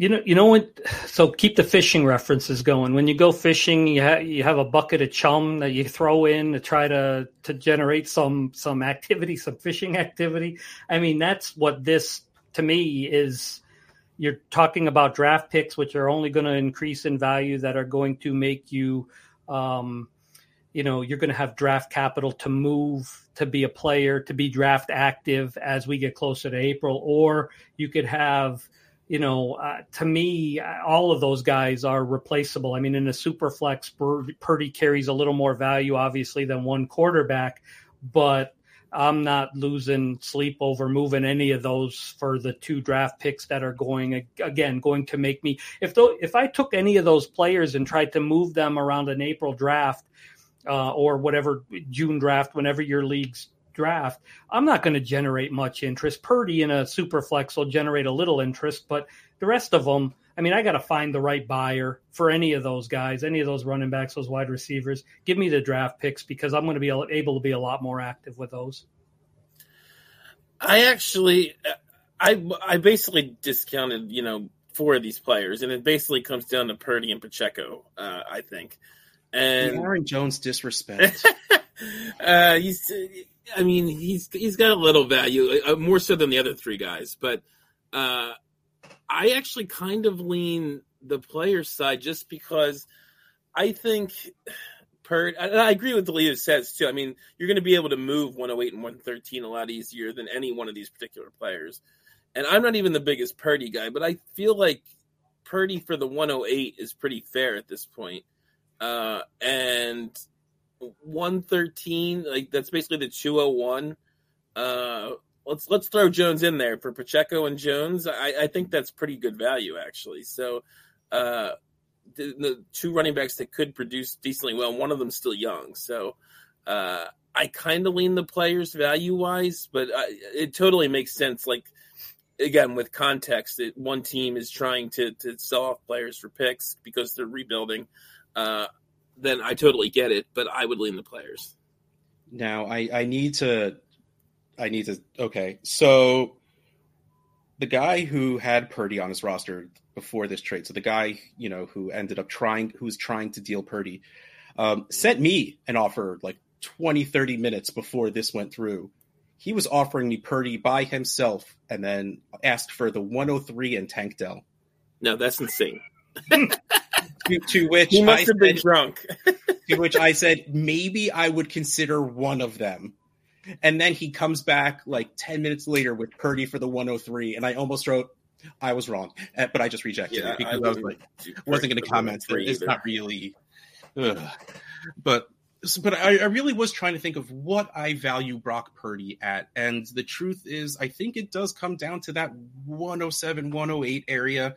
You know what? So keep the fishing references going. When you go fishing, you have a bucket of chum that you throw in to try to generate some activity, some fishing activity. I mean, that's what this to me is. You're talking about draft picks, which are only going to increase in value, that are going to make you, you know, you're going to have draft capital to move, to be a player, to be draft active as we get closer to April, or you could have. You know, to me, all of those guys are replaceable. I mean, in a super flex, Purdy carries a little more value, obviously, than one quarterback, but I'm not losing sleep over moving any of those for the two draft picks that are going to make me. If I took any of those players and tried to move them around an April draft or whatever June draft, whenever your league's draft, I'm not going to generate much interest. Purdy in a super flex will generate a little interest, but the rest of them, I mean, I got to find the right buyer for any of those guys, any of those running backs, those wide receivers. Give me the draft picks because I'm going to be able to be a lot more active with those. I actually, I basically discounted, you know, four of these players, and it basically comes down to Purdy and Pacheco, I think. And Aaron Jones disrespect. He's got a little value, more so than the other three guys, but I actually kind of lean the player side just because I think Purdy, and I agree with what Leo says too. I mean, you're going to be able to move 108 and 113 a lot easier than any one of these particular players. And I'm not even the biggest Purdy guy, but I feel like Purdy for the 108 is pretty fair at this point. And 113, like that's basically the 201. Let's throw Jones in there for Pacheco and Jones. I think that's pretty good value, actually. So the two running backs that could produce decently well, one of them's still young. So I kind of lean the players value-wise, but it totally makes sense. Like, again, with context, that one team is trying to sell off players for picks because they're rebuilding, then I totally get it, but I would lean the players. Now, I need to. Okay, so the guy who had Purdy on his roster before this trade, so the guy who ended up who was trying to deal Purdy, sent me an offer like 20-30 minutes before this went through. He was offering me Purdy by himself, and then asked for the 103 and Tank Dell. No, that's insane. to which he must have been drunk. To which I said, maybe I would consider one of them. And then he comes back like 10 minutes later with Purdy for the 103. And I almost wrote, I was wrong, but I just rejected it because I was like, wasn't going to comment. It's not really, but I really was trying to think of what I value Brock Purdy at. And the truth is, I think it does come down to that 107, 108 area.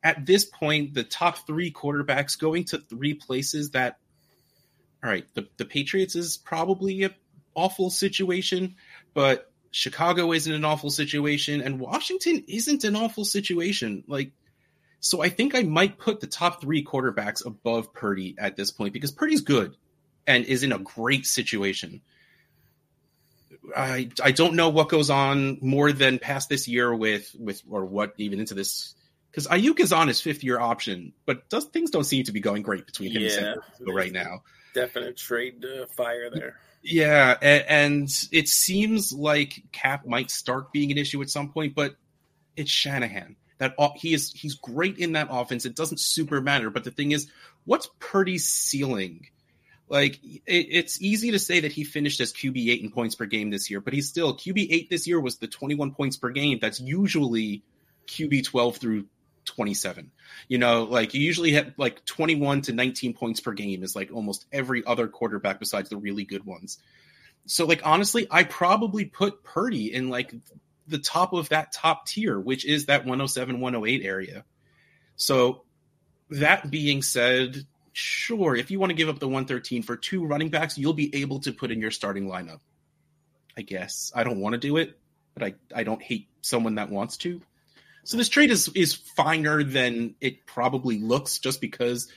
At this point, the top three quarterbacks going to three places that, all right, the Patriots is probably a awful situation, but Chicago isn't an awful situation, and Washington isn't an awful situation. Like, so I think I might put the top three quarterbacks above Purdy at this point because Purdy's good and is in a great situation. I don't know what goes on more than past this year with or what even into this, because Ayuk is on his fifth-year option, but things don't seem to be going great between him and San right now. Definite trade fire there. Yeah, and it seems like cap might start being an issue at some point, but it's Shanahan. He's great in that offense. It doesn't super matter, but the thing is, what's Purdy's ceiling? Like, it's easy to say that he finished as QB8 in points per game this year, but he's still QB8 this year was the 21 points per game. That's usually QB12 through 27. Like you usually have like 21 to 19 points per game is like almost every other quarterback besides the really good ones. So like, honestly, I probably put Purdy in like the top of that top tier, which is that 107, 108 area. So that being said, sure, if you want to give up the 113 for two running backs, you'll be able to put in your starting lineup. I guess I don't want to do it, but I don't hate someone that wants to. So this trade is finer than it probably looks just because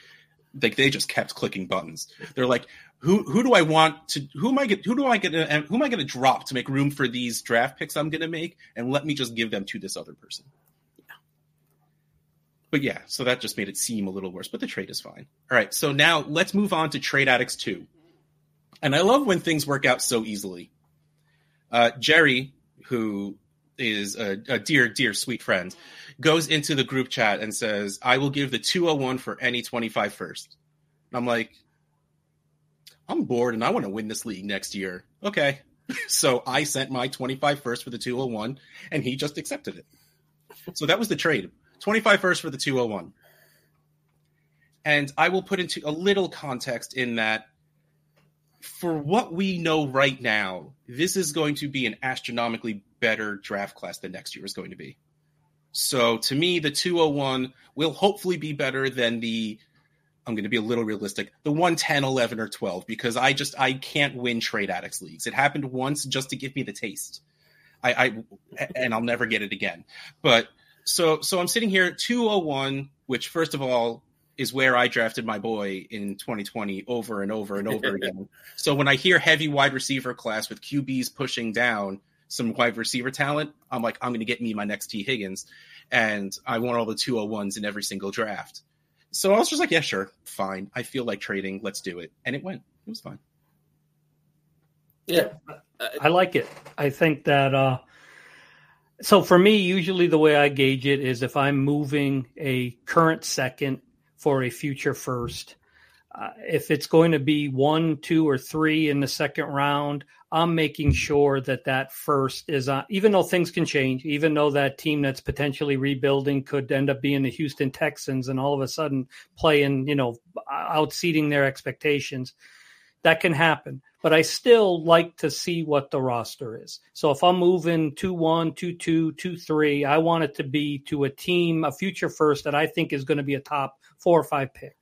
like they just kept clicking buttons. They're like, who do I want to who am I gonna drop to make room for these draft picks I'm gonna make, and let me just give them to this other person. Yeah. But yeah, so that just made it seem a little worse, but the trade is fine. All right, so now let's move on to Trade Addicts 2. And I love when things work out so easily. Jerry, who is a dear, dear, sweet friend, goes into the group chat and says, I will give the 201 for any 25 first. And I'm like, I'm bored and I want to win this league next year. Okay. So I sent my 25 first for the 201 and he just accepted it. So that was the trade. 25 first for the 201. And I will put into a little context in that for what we know right now, this is going to be an astronomically better draft class than next year is going to be. So to me, the 201 will hopefully be better than the I'm going to be a little realistic, the 110, 11 or 12, because I can't win Trade Addicts leagues. It happened once just to give me the taste. And I'll never get it again. But so I'm sitting here at 201, which first of all is where I drafted my boy in 2020 over and over and over again. So when I hear heavy wide receiver class with QBs pushing down some wide receiver talent, I'm like, I'm going to get me my next T Higgins. And I want all the 201s in every single draft. So I was just like, yeah, sure, fine. I feel like trading. Let's do it. And it went. It was fine. Yeah. I like it. I think that so for me, usually the way I gauge it is if I'm moving a current second for a future first, if it's going to be 1, 2, or 3 in the second round, I'm making sure that first is on, even though things can change, even though that team that's potentially rebuilding could end up being the Houston Texans and all of a sudden playing, outseating their expectations. That can happen. But I still like to see what the roster is. So if I'm moving 2-1, 2-2, 2-3, I want it to be to a team, a future first that I think is going to be a top 4 or 5 pick.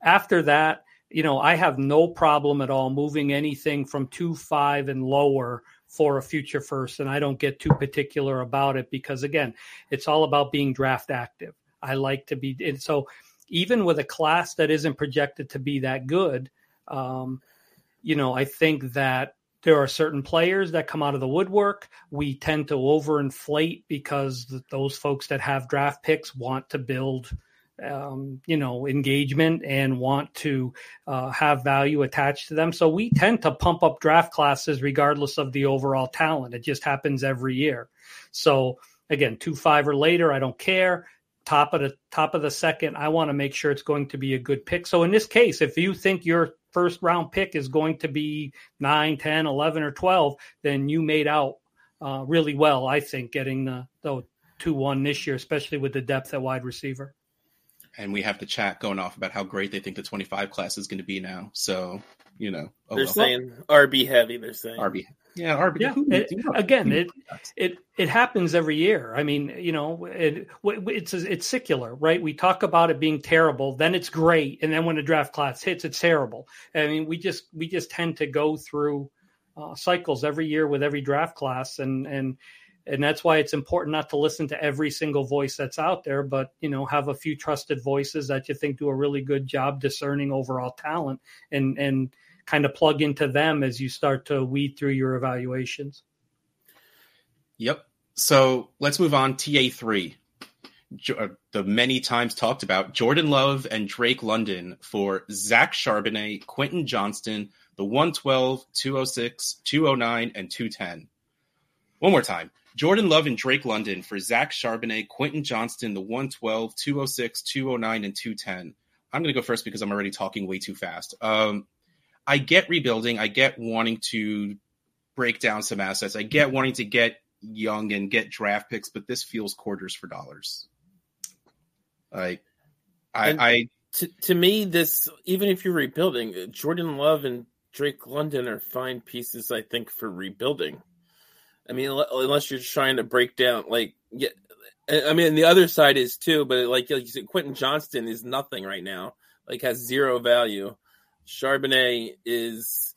After that, I have no problem at all moving anything from 2-5 and lower for a future first, and I don't get too particular about it because, again, it's all about being draft active. I like to be – and so even with a class that isn't projected to be that good, I think that there are certain players that come out of the woodwork. We tend to overinflate because those folks that have draft picks want to build – engagement and want to have value attached to them. So we tend to pump up draft classes regardless of the overall talent. It just happens every year. So again, 2-5 or later, I don't care. Top of the second, I want to make sure it's going to be a good pick. So in this case, if you think your first round pick is going to be 9, 10, 11, or 12, then you made out really well, I think, getting the 2-1 this year, especially with the depth at wide receiver. And we have the chat going off about how great they think the 25 class is going to be now. So, they're saying RB heavy. They're saying RB. Yeah, RB. Yeah, it happens every year. I mean, it's secular, right? We talk about it being terrible, then it's great, and then when the draft class hits, it's terrible. I mean, we just tend to go through cycles every year with every draft class, and that's why it's important not to listen to every single voice that's out there, but, have a few trusted voices that you think do a really good job discerning overall talent and kind of plug into them as you start to weed through your evaluations. Yep. So let's move on. TA3, the many times talked about Jordan Love and Drake London for Zach Charbonnet, Quentin Johnston, the 112, 206, 209, and 210. One more time. Jordan Love and Drake London for Zach Charbonnet, Quentin Johnston, the 112, 206, 209, and 210. I'm going to go first because I'm already talking way too fast. I get rebuilding. I get wanting to break down some assets. I get wanting to get young and get draft picks, but this feels quarters for dollars. To me, this, even if you're rebuilding, Jordan Love and Drake London are fine pieces, I think, for rebuilding. I mean, unless you're trying to break down, yeah, I mean, the other side is too, but like you said, Quentin Johnston is nothing right now, has zero value. Charbonnet is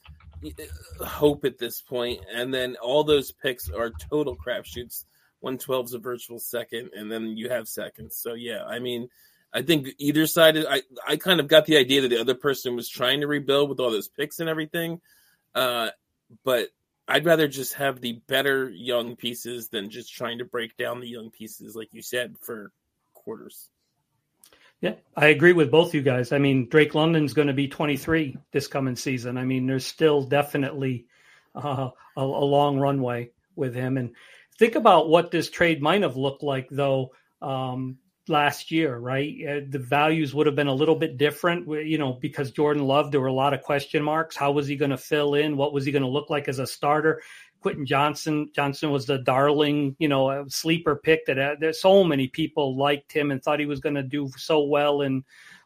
hope at this point. And then all those picks are total crapshoots. 112's a virtual second, and then you have seconds. So, yeah, I mean, I think either side, I kind of got the idea that the other person was trying to rebuild with all those picks and everything. But I'd rather just have the better young pieces than just trying to break down the young pieces, like you said, for quarters. Yeah, I agree with both you guys. I mean, Drake London's going to be 23 this coming season. I mean, there's still definitely a long runway with him. And think about what this trade might have looked like, though, last year, right? The values would have been a little bit different, because Jordan Love, there were a lot of question marks. How was he going to fill in? What was he going to look like as a starter? Quentin Johnston was the darling, sleeper pick that there's so many people liked him and thought he was going to do so well in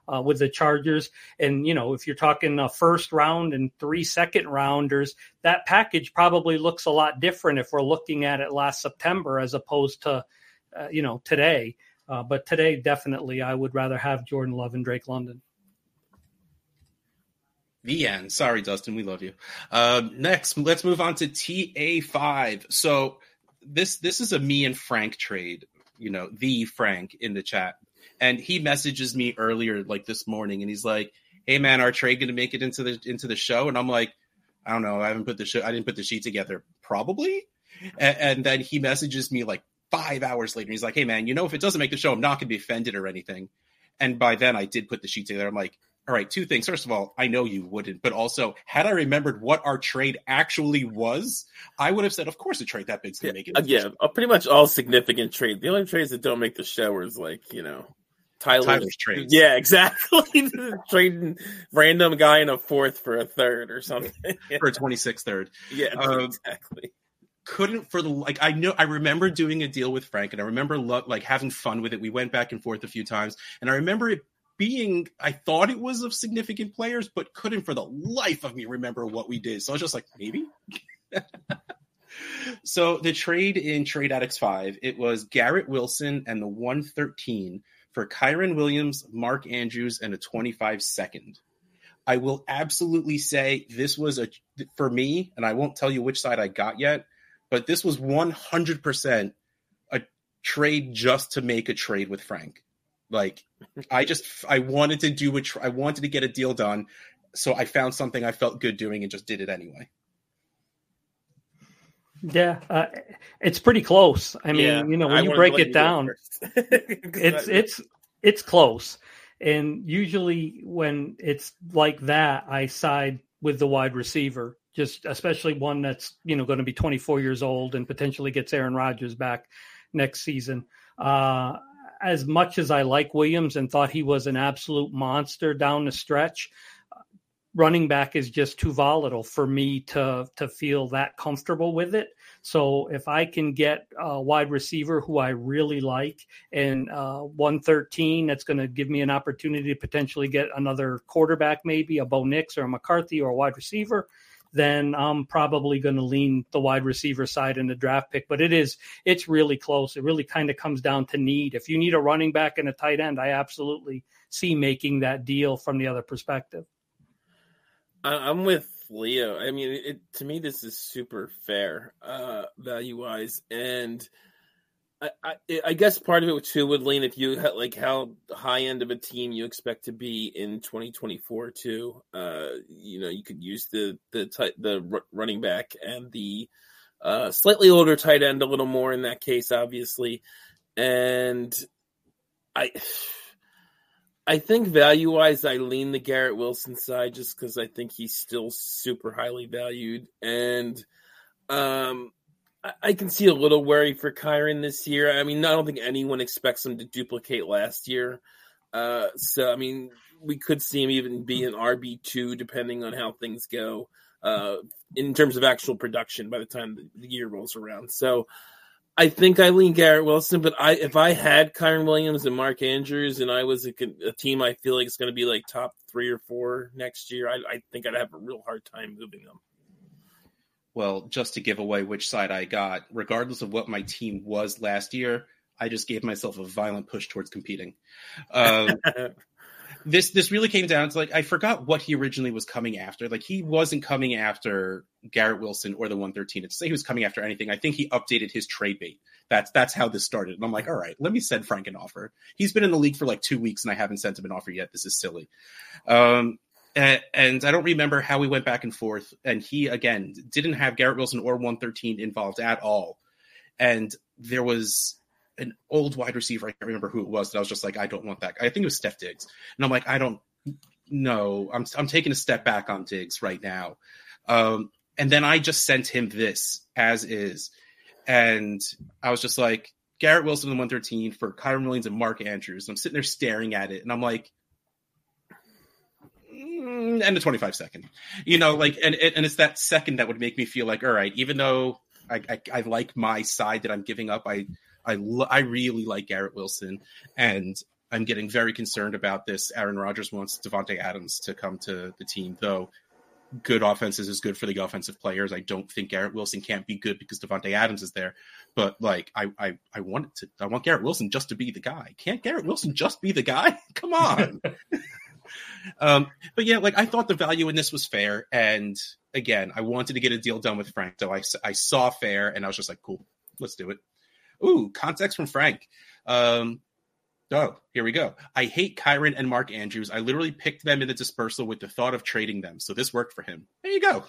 with the Chargers. And, if you're talking a first round and 3 second rounders, that package probably looks a lot different if we're looking at it last September as opposed to, today. But today, definitely, I would rather have Jordan Love and Drake London. The end. Sorry, Dustin. We love you. Next, let's move on to TA5. So this is a me and Frank trade, you know, the Frank in the chat. And he messages me earlier, like this morning, and he's like, hey, man, our trade going to make it into the show? And I'm like, I don't know. I didn't put the sheet together. Probably. And then he messages me like 5 hours later. And he's like, hey, man, you know, if it doesn't make the show, I'm not going to be offended or anything. And by then I did put the sheet together. I'm like, all right, two things. First of all, I know you wouldn't, but also had I remembered what our trade actually was, I would have said, of course a trade that big's going to make it. Pretty much all significant trades. The only trades that don't make the show is like, you know, Tyler's trade. Yeah, exactly. Trading random guy in a fourth for a third or something. For a 26th third. Yeah, exactly. I remember doing a deal with Frank, and I remember having fun with it. We went back and forth a few times, and I remember it being, I thought it was of significant players, but couldn't for the life of me remember what we did. So I was just like, maybe. So the trade in Trade Addicts 5, it was Garrett Wilson and the 113 for Kyron Williams, Mark Andrews, and a 25-second. I will absolutely say this was for me, and I won't tell you which side I got yet, but this was 100% a trade just to make a trade with Frank. Like, I wanted to get a deal done, so I found something I felt good doing and just did it anyway. Yeah, it's pretty close. I mean, yeah, you know, when you break it down, it's close. And usually when it's like that, I side with the wide receiver, just especially one that's, you know, going to be 24 years old and potentially gets Aaron Rodgers back next season. As much as I like Williams and thought he was an absolute monster down the stretch, running back is just too volatile for me to feel that comfortable with it. So if I can get a wide receiver who I really like and 113, that's going to give me an opportunity to potentially get another quarterback, maybe a Bo Nix or a McCarthy or a wide receiver, then I'm probably going to lean the wide receiver side in the draft pick. But it's really close. It really kind of comes down to need. If you need a running back and a tight end, I absolutely see making that deal from the other perspective. I'm with Leo. I mean, to me, this is super fair value-wise. And I guess part of it, too, would lean if you had, like, how high end of a team you expect to be in 2024, too. You know, you could use the running back and the slightly older tight end a little more in that case, obviously. And I think value-wise, I lean the Garrett Wilson side just because I think he's still super highly valued. And I can see a little worry for Kyron this year. I mean, I don't think anyone expects him to duplicate last year. So, I mean, we could see him even be an RB2 depending on how things go in terms of actual production by the time the year rolls around. So, I think I lean Garrett Wilson, but if I had Kyron Williams and Mark Andrews and I was a team I feel like it's going to be like top 3 or 4 next year, I think I'd have a real hard time moving them. Well, just to give away which side I got, regardless of what my team was last year, I just gave myself a violent push towards competing. This really came down to, like, I forgot what he originally was coming after. Like, he wasn't coming after Garrett Wilson or the 113. It's to say he was coming after anything. I think he updated his trade bait. That's how this started. And I'm like, all right, let me send Frank an offer. He's been in the league for like 2 weeks and I haven't sent him an offer yet. This is silly. And I don't remember how we went back and forth. And he, again, didn't have Garrett Wilson or 113 involved at all. And there was an old wide receiver, I can't remember who it was, that I was just like, I don't want that guy. I think it was Steph Diggs. And I'm like, I don't know. I'm taking a step back on Diggs right now. And then I just sent him this as is. And I was just like, Garrett Wilson in the 113 for Kyron Williams and Mark Andrews. And I'm sitting there staring at it. And I'm like, and a 25-second, you know, like, and it's that second that would make me feel like, all right, even though I like my side that I'm giving up, I really like Garrett Wilson, and I'm getting very concerned about this. Aaron Rodgers wants Devontae Adams to come to the team, though good offenses is good for the offensive players. I don't think Garrett Wilson can't be good because Devontae Adams is there, but like I want Garrett Wilson just to be the guy. Can't Garrett Wilson just be the guy? Come on. But yeah, like I thought the value in this was fair. And again, I wanted to get a deal done with Frank. So I saw fair and I was just like, cool, let's do it. Ooh, context from Frank. Oh, here we go. I hate Kyron and Mark Andrews. I literally picked them in the dispersal with the thought of trading them. So this worked for him. There you go.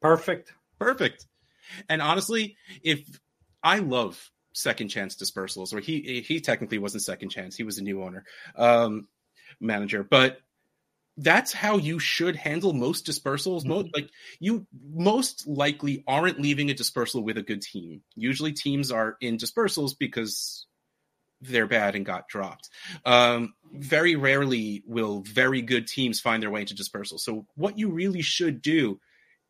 Perfect. And honestly, if I love second chance dispersals, or he technically wasn't second chance. He was a new owner, manager, but that's how you should handle most dispersals. You most likely aren't leaving a dispersal with a good team. Usually teams are in dispersals because they're bad and got dropped. Very rarely will very good teams find their way into dispersal. So what you really should do,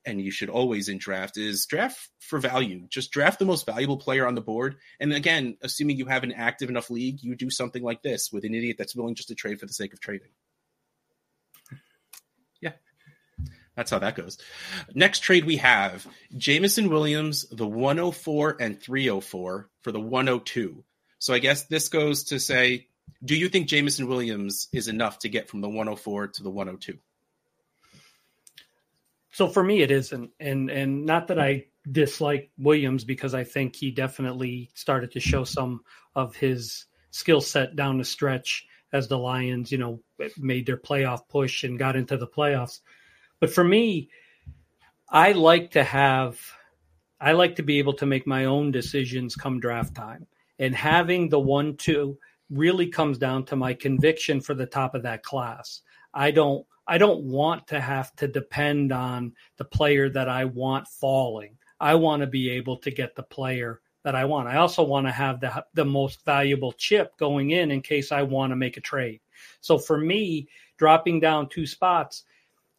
and you should always in draft, is draft for value. Just draft the most valuable player on the board. And again, assuming you have an active enough league, you do something like this with an idiot that's willing just to trade for the sake of trading. Yeah, that's how that goes. Next trade we have Jamison Williams, the 104 and 304 for the 102. So I guess this goes to say, do you think Jamison Williams is enough to get from the 104 to the 102? So for me, it isn't. And not that I dislike Williams, because I think he definitely started to show some of his skill set down the stretch as the Lions, made their playoff push and got into the playoffs. But for me, I like to be able to make my own decisions come draft time. And having the 1-2 really comes down to my conviction for the top of that class. I don't want to have to depend on the player that I want falling. I want to be able to get the player that I want. I also want to have the most valuable chip going in case I want to make a trade. So for me, dropping down two spots,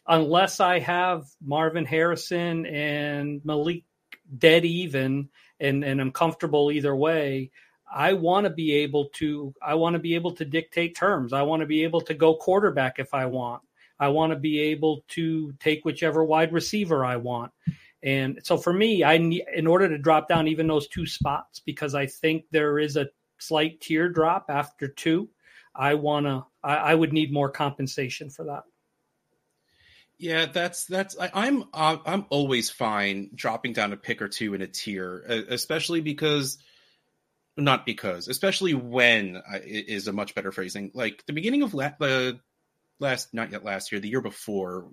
unless I have Marvin Harrison and Malik dead even, and I'm comfortable either way, I want to be able to dictate terms. I want to be able to go quarterback if I want. I want to be able to take whichever wide receiver I want. And so for me, I need, in order to drop down even those two spots, because I think there is a slight teardrop after two, I would need more compensation for that. Yeah, I'm always fine dropping down a pick or two in a tier, especially when is a much better phrasing. Like the beginning of the year before,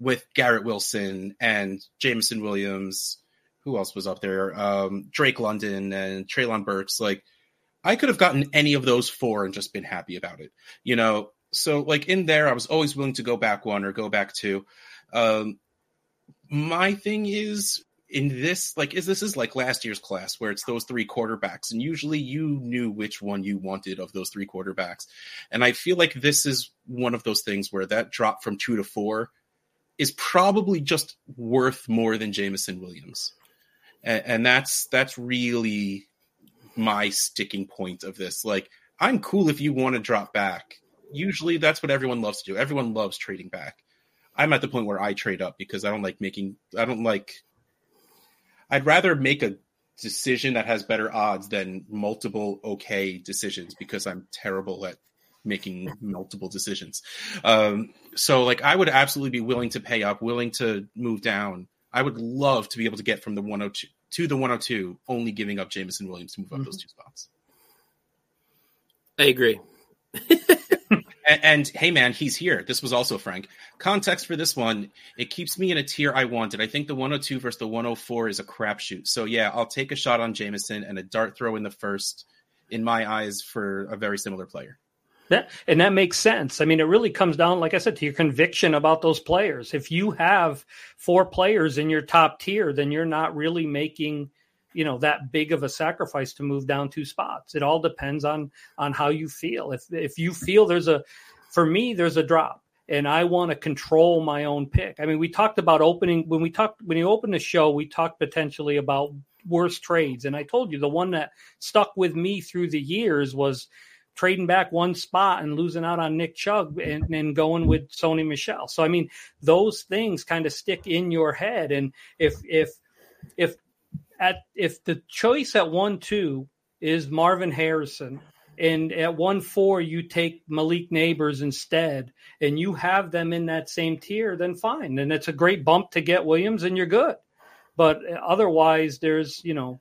with Garrett Wilson and Jamison Williams, who else was up there? Drake London and Treylon Burks. Like I could have gotten any of those four and just been happy about it, So, like, in there, I was always willing to go back one or go back two. My thing is, in this, like, this is like last year's class where it's those three quarterbacks. And usually you knew which one you wanted of those three quarterbacks. And I feel like this is one of those things where that drop from 2 to 4 is probably just worth more than Jamison Williams. And that's really my sticking point of this. Like, I'm cool if you want to drop back. Usually that's what everyone loves to do. Everyone loves trading back. I'm at the point where I trade up because I'd rather make a decision that has better odds than multiple okay decisions, because I'm terrible at making multiple decisions. So like I would absolutely be willing to pay up, willing to move down. I would love to be able to get from the 102 to the 102, only giving up Jamison Williams to move up those two spots. I agree. And hey, man, he's here. This was also Frank. Context for this one, it keeps me in a tier I wanted. I think the 102 versus the 104 is a crapshoot. So, yeah, I'll take a shot on Jamison and a dart throw in the first, in my eyes, for a very similar player. And that makes sense. I mean, it really comes down, like I said, to your conviction about those players. If you have four players in your top tier, then you're not really making that big of a sacrifice to move down two spots. It all depends on how you feel. If you feel there's a drop and I want to control my own pick. I mean, we talked about when you open the show, we talked potentially about worst trades. And I told you the one that stuck with me through the years was trading back one spot and losing out on Nick Chubb and going with Sony Michel. So, I mean, those things kind of stick in your head. And if the choice at 1-2 is Marvin Harrison And at 1-4, you take Malik Neighbors instead, and you have them in that same tier, then fine. And it's a great bump to get Williams, and you're good. But otherwise, there's, you know,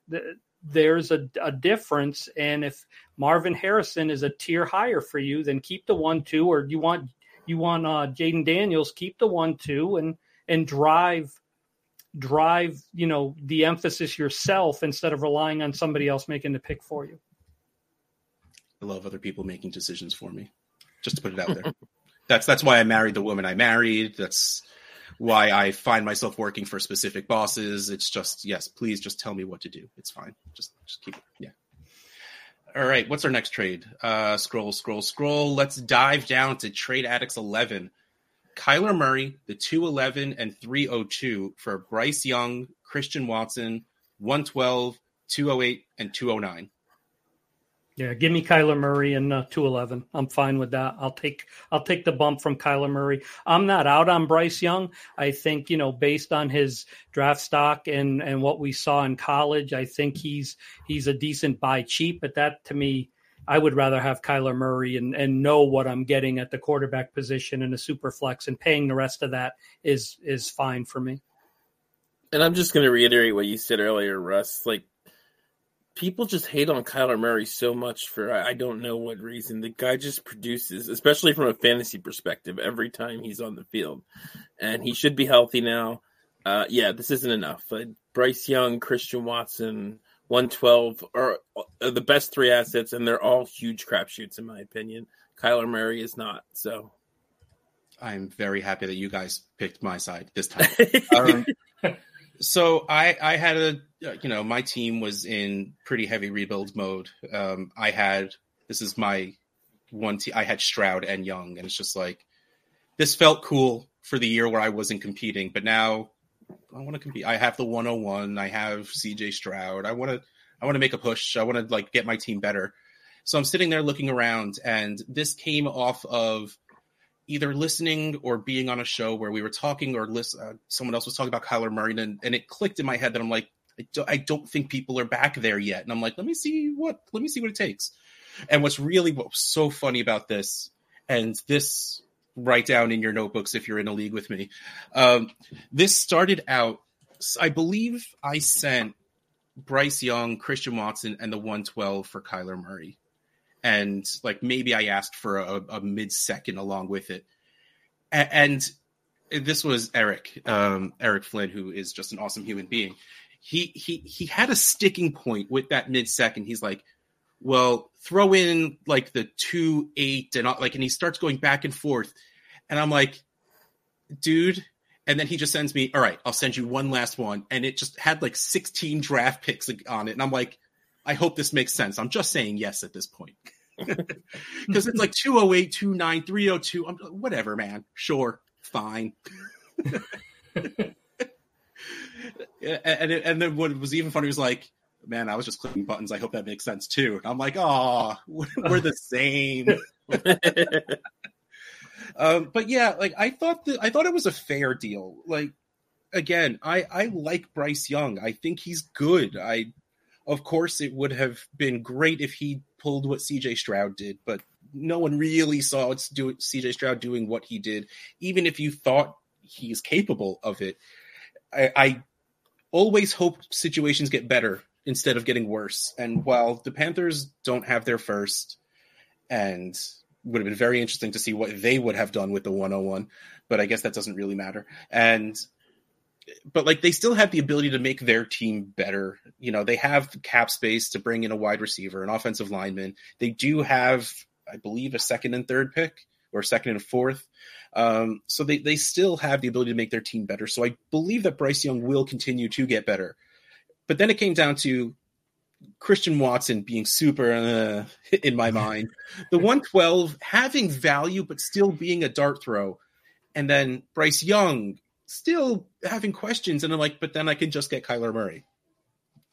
there's a difference. And if Marvin Harrison is a tier higher for you, then keep the 1-2, or you want Jaden Daniels, keep the 1-2 and drive, you know, the emphasis yourself instead of relying on somebody else making the pick for you. I love other people making decisions for me, just to put it out there. That's why I married the woman I married. That's why I find myself working for specific bosses. It's just, yes, please just tell me what to do. It's fine. Just keep it. Yeah. All right. What's our next trade? Scroll. Let's dive down to Trade Addicts 11. Kyler Murray, the 211 and 302 for Bryce Young, Christian Watson, 112, 208, and 209. Yeah, give me Kyler Murray and 211. I'm fine with that. I'll take the bump from Kyler Murray. I'm not out on Bryce Young. I think, you know, based on his draft stock and what we saw in college, I think he's a decent buy cheap. But that, to me, I would rather have Kyler Murray and know what I'm getting at the quarterback position in a super flex, and paying the rest of that is fine for me. And I'm just going to reiterate what you said earlier, Russ. Like, people just hate on Kyler Murray so much for I don't know what reason. The guy just produces, especially from a fantasy perspective, every time he's on the field. And he should be healthy now. Yeah, this isn't enough. Bryce Young, Christian Watson, 112 are the best three assets, and they're all huge crapshoots in my opinion. Kyler Murray is not, so. I'm very happy that you guys picked my side this time. So I had my team was in pretty heavy rebuild mode. This is my one team. I had Stroud and Young, and it's just like, this felt cool for the year where I wasn't competing, but now I want to compete. I have the 101. I have CJ Stroud. I want to make a push. I want to get my team better. So I'm sitting there looking around, and this came off of either listening or being on a show where we were talking, or someone else was talking about Kyler Murray, and it clicked in my head that I'm like, I don't think people are back there yet. And I'm like, let me see what it takes. And what's so funny about this, and this write down in your notebooks if you're in a league with me, this started out, I believe I sent Bryce Young, Christian Watson, and the 112 for Kyler Murray. And maybe I asked for a mid-second along with it. And this was Eric Flynn, who is just an awesome human being. He had a sticking point with that mid-second. He's like, well, throw in the 2-8 and he starts going back and forth. And I'm like, dude. And then he just sends me, all right, I'll send you one last one. And it just had 16 draft picks on it. And I'm like, I hope this makes sense. I'm just saying yes at this point. Because it's 208, 209, 302. I'm whatever, man. Sure. Fine. And then what was even funny was man, I was just clicking buttons. I hope that makes sense too. And I'm like, oh, we're the same. But yeah, I thought it was a fair deal. Again, I like Bryce Young. I think he's good. Of course, it would have been great if he pulled what CJ Stroud did, but no one really saw CJ Stroud doing what he did, even if you thought he is capable of it. I always hope situations get better instead of getting worse. And while the Panthers don't have their first, and would have been very interesting to see what they would have done with the 101, but I guess that doesn't really matter. But they still have the ability to make their team better. You know, they have the cap space to bring in a wide receiver, an offensive lineman. They do have, I believe, a second and third pick, or second and fourth. So they still have the ability to make their team better. So I believe that Bryce Young will continue to get better. But then it came down to Christian Watson being super in my mind. The 112 having value, but still being a dart throw. And then Bryce Young still having questions, and I'm like, but then I can just get Kyler Murray.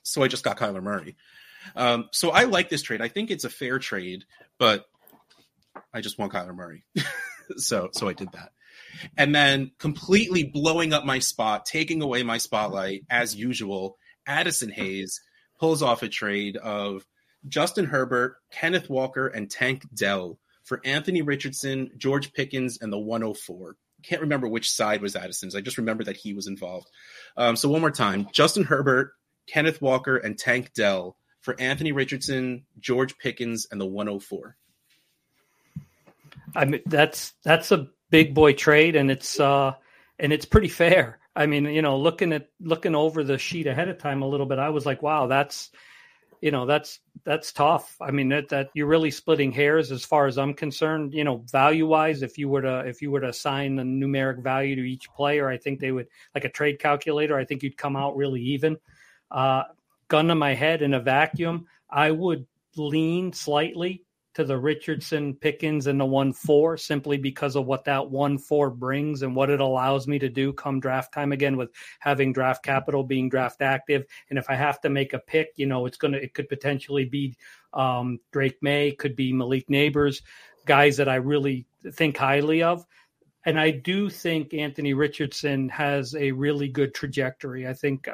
So I just got Kyler Murray. So I like this trade. I think it's a fair trade, but I just want Kyler Murray. So I did that. And then completely blowing up my spot, taking away my spotlight, as usual, Addison Hayes pulls off a trade of Justin Herbert, Kenneth Walker, and Tank Dell for Anthony Richardson, George Pickens, and the 104. Can't remember which side was Addison's. I just remember that he was involved. So one more time, Justin Herbert, Kenneth Walker, and Tank Dell for Anthony Richardson, George Pickens, and the 104. I mean, that's a big boy trade, and it's pretty fair. I mean, you know, looking over the sheet ahead of time a little bit, I was like, wow, that's tough. I mean, that you're really splitting hairs as far as I'm concerned, you know, value wise, if you were to assign the numeric value to each player, I think they would, like a trade calculator, I think you'd come out really even. Gun to my head in a vacuum, I would lean slightly to the Richardson, Pickens, and the 1-4 simply because of what that 1-4 brings and what it allows me to do come draft time again with having draft capital, being draft active. And if I have to make a pick, you know, it could potentially be Drake May, could be Malik Neighbors, guys that I really think highly of. And I do think Anthony Richardson has a really good trajectory. I think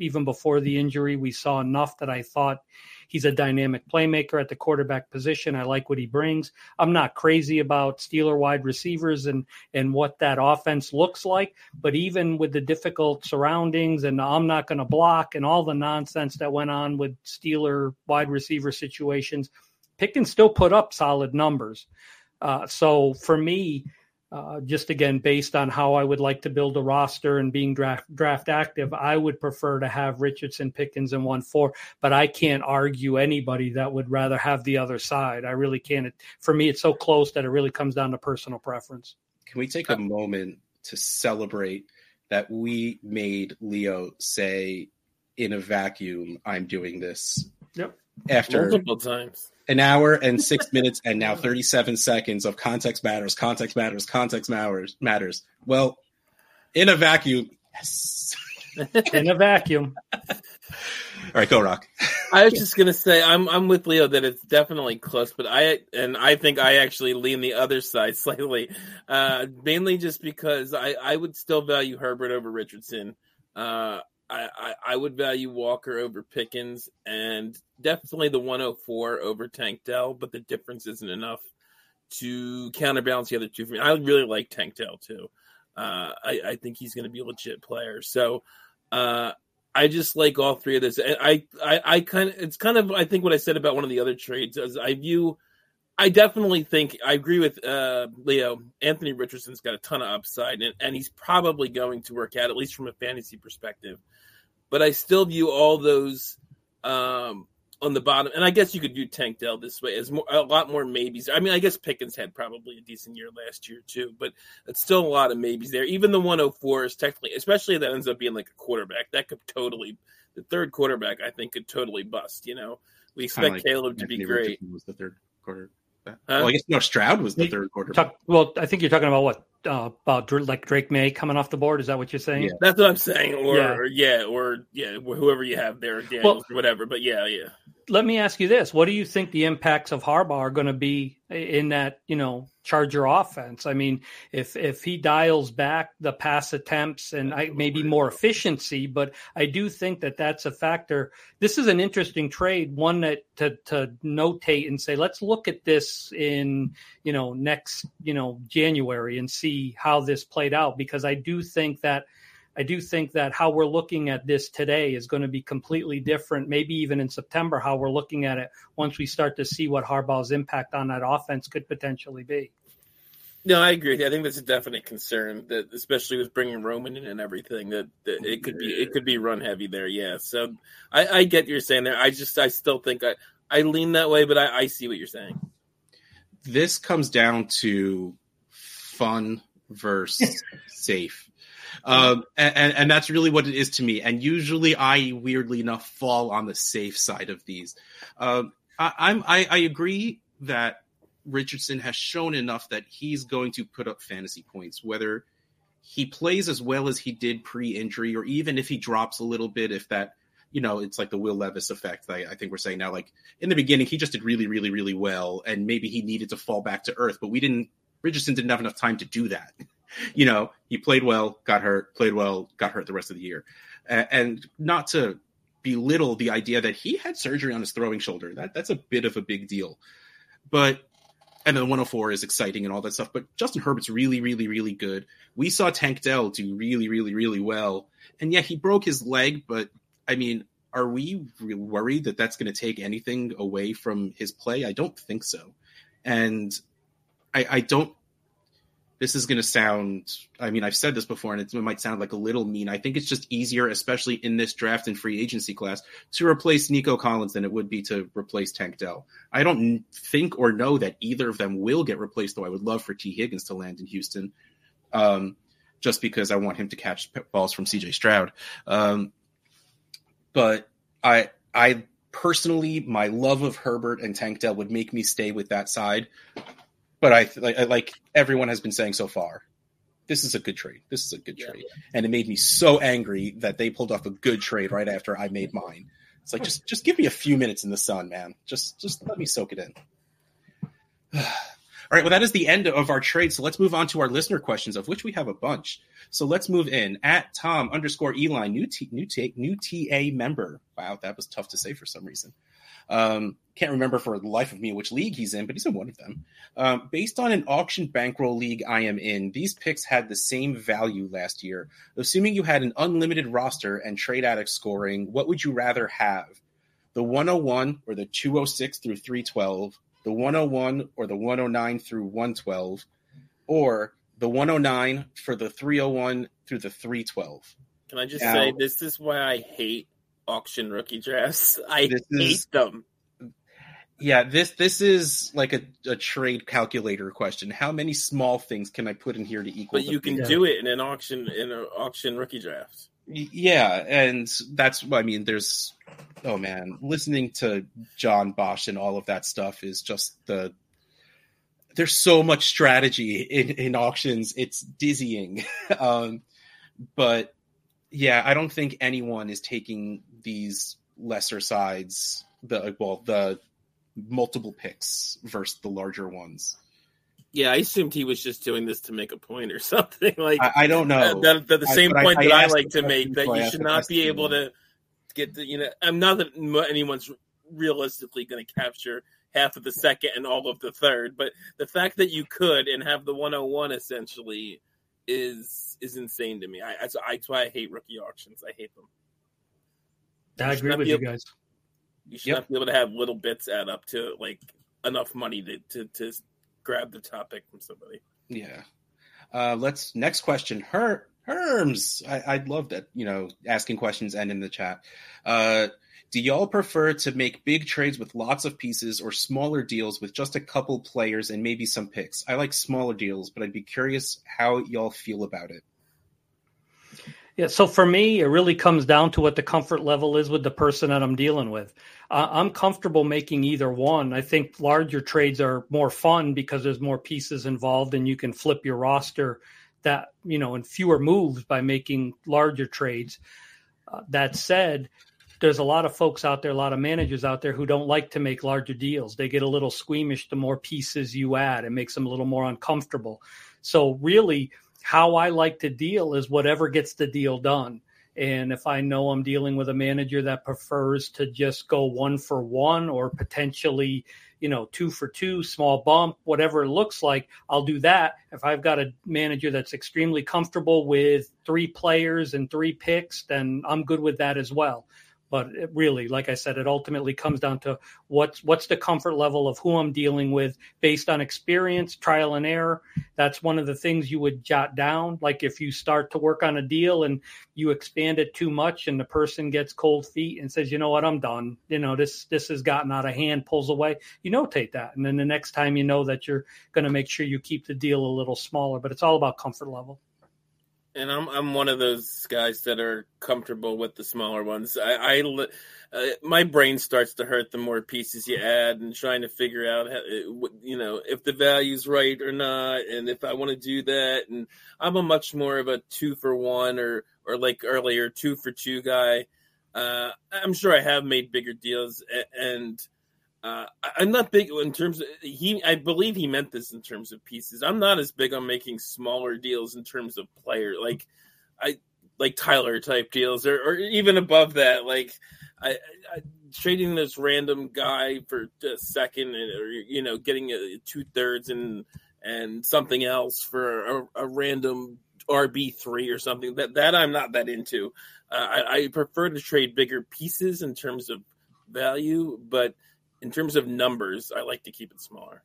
even before the injury, we saw enough that I thought he's a dynamic playmaker at the quarterback position. I like what he brings. I'm not crazy about Steeler wide receivers and what that offense looks like, but even with the difficult surroundings and I'm not going to block and all the nonsense that went on with Steeler wide receiver situations, Pickens still put up solid numbers. So for me, just again, based on how I would like to build a roster and being draft active, I would prefer to have Richardson, Pickens, and 1-4, but I can't argue anybody that would rather have the other side. I really can't. For me, it's so close that it really comes down to personal preference. Can we take a moment to celebrate that we made Leo say in a vacuum, I'm doing this? Yep. After multiple times. An hour and 6 minutes and now 37 seconds of context matters. Well, in a vacuum, yes. In a vacuum. All right, go Rock. I was just going to say, I'm with Leo that it's definitely close, but I think I actually lean the other side slightly, mainly just because I would still value Herbert over Richardson. I would value Walker over Pickens and definitely the 104 over Tank Dell, but the difference isn't enough to counterbalance the other two for me. I really like Tank Dell too. I think he's going to be a legit player. So I just like all three of those. And I think what I said about one of the other trades is I agree with Leo. Anthony Richardson's got a ton of upside, and he's probably going to work out, at least from a fantasy perspective. But I still view all those on the bottom, and I guess you could view Tank Dell this way as a lot more maybes. I mean, I guess Pickens had probably a decent year last year too, but it's still a lot of maybes there. Even the 104 is technically, especially if that ends up being like a quarterback, the third quarterback I think could totally bust. You know, we expect like Caleb to be great. Richardson was the third quarterback. Well, I guess Stroud was the third quarterback. Well, I think you're talking about about Drake May coming off the board. Is that what you're saying? Yeah. That's what I'm saying. Or whoever you have there, Daniels, or whatever. But yeah. Let me ask you this: what do you think the impacts of Harbaugh are going to be in that, you know, Charger offense? I mean, if he dials back the pass attempts and maybe more efficiency, but I do think that that's a factor. This is an interesting trade, one that to notate and say, let's look at this in, you know, next, you know, January and see how this played out, because I do think that how we're looking at this today is going to be completely different, maybe even in September, how we're looking at it once we start to see what Harbaugh's impact on that offense could potentially be. No, I agree. I think that's a definite concern, that especially with bringing Roman in and everything, that it could be run heavy there. Yeah. So I get what you're saying there. I still think I lean that way, but I see what you're saying. This comes down to fun versus safe. And that's really what it is to me. And usually I, weirdly enough, fall on the safe side of these. I agree that Richardson has shown enough that he's going to put up fantasy points, whether he plays as well as he did pre-injury, or even if he drops a little bit, if that, you know, it's like the Will Levis effect. I think we're saying now, like in the beginning, he just did really, really, really well. And maybe he needed to fall back to earth, but Richardson didn't have enough time to do that. You know, he played well, got hurt the rest of the year. And not to belittle the idea that he had surgery on his throwing shoulder. That's a bit of a big deal. But and the 104 is exciting and all that stuff. But Justin Herbert's really, really, really good. We saw Tank Dell do really, really, really well. And yeah, he broke his leg. But I mean, are we worried that that's going to take anything away from his play? I don't think so. And I don't. This is going to sound, I mean, I've said this before, and it might sound like a little mean. I think it's just easier, especially in this draft and free agency class, to replace Nico Collins than it would be to replace Tank Dell. I don't think or know that either of them will get replaced, though I would love for T. Higgins to land in Houston, just because I want him to catch balls from CJ Stroud. But I personally, my love of Herbert and Tank Dell would make me stay with that side. But I like everyone has been saying so far, this is a good trade. This is a good trade. Yeah. And it made me so angry that they pulled off a good trade right after I made mine. It's like, just give me a few minutes in the sun, man. Just let me soak it in. All right, well, that is the end of our trade. So let's move on to our listener questions, of which we have a bunch. So let's move in. At Tom _ Eli, new TA member. Wow, that was tough to say for some reason. Can't remember for the life of me which league he's in, but he's in one of them. Based on an auction bankroll league I am in, these picks had the same value last year. Assuming you had an unlimited roster and Trade Addicts scoring, what would you rather have? The 101 or the 206 through 312? The 101 or the 109 through 112? Or the 109 for the 301 through the 312? Can I just say, this is why I hate auction rookie drafts. I hate them. Yeah, this is like a trade calculator question. How many small things can I put in here to equal? But you can do it in an auction rookie draft. Yeah, and that's what I mean. There's listening to John Bosch and all of that stuff is just there's so much strategy in auctions. It's dizzying, but. Yeah, I don't think anyone is taking these lesser sides, the multiple picks versus the larger ones. Yeah, I assumed he was just doing this to make a point or something. Like I don't know. The point I like to make, that you should not be able to get the, I'm not that anyone's realistically going to capture half of the second and all of the third, but the fact that you could and have the 101 essentially is insane to me. That's why I hate rookie auctions. I hate them. I agree with you guys. You should not be able to have little bits add up to like enough money to grab the topic from somebody. Yeah. Let's next question. Herms. I love that. Asking questions and in the chat. Do y'all prefer to make big trades with lots of pieces or smaller deals with just a couple players and maybe some picks? I like smaller deals, but I'd be curious how y'all feel about it. Yeah, so for me, it really comes down to what the comfort level is with the person that I'm dealing with. I'm comfortable making either one. I think larger trades are more fun because there's more pieces involved and you can flip your roster that, in fewer moves by making larger trades. That said, there's a lot of folks out there, a lot of managers out there who don't like to make larger deals. They get a little squeamish the more pieces you add. It makes them a little more uncomfortable. So really how I like to deal is whatever gets the deal done. And if I know I'm dealing with a manager that prefers to just go 1 for 1 or potentially, 2 for 2, small bump, whatever it looks like, I'll do that. If I've got a manager that's extremely comfortable with 3 players and 3 picks, then I'm good with that as well. But it really, like I said, it ultimately comes down to what's the comfort level of who I'm dealing with based on experience, trial and error. That's one of the things you would jot down. Like if you start to work on a deal and you expand it too much and the person gets cold feet and says, you know what, I'm done. This has gotten out of hand, pulls away. You notate that. And then the next time you know that you're going to make sure you keep the deal a little smaller. But it's all about comfort level. And I'm one of those guys that are comfortable with the smaller ones. I my brain starts to hurt the more pieces you add and trying to figure out how, if the value's right or not, and if I want to do that. And I'm a much more of a 2 for 1 or like earlier 2 for 2 guy. I'm sure I have made bigger deals, and I'm not big in terms of I believe he meant this in terms of pieces. I'm not as big on making smaller deals in terms of player, like Tyler type deals, or even above that, like I trading this random guy for a second, or you know, getting a 2/3 and something else for a random RB3 or something, that I'm not that into. I prefer to trade bigger pieces in terms of value, but in terms of numbers, I like to keep it smaller.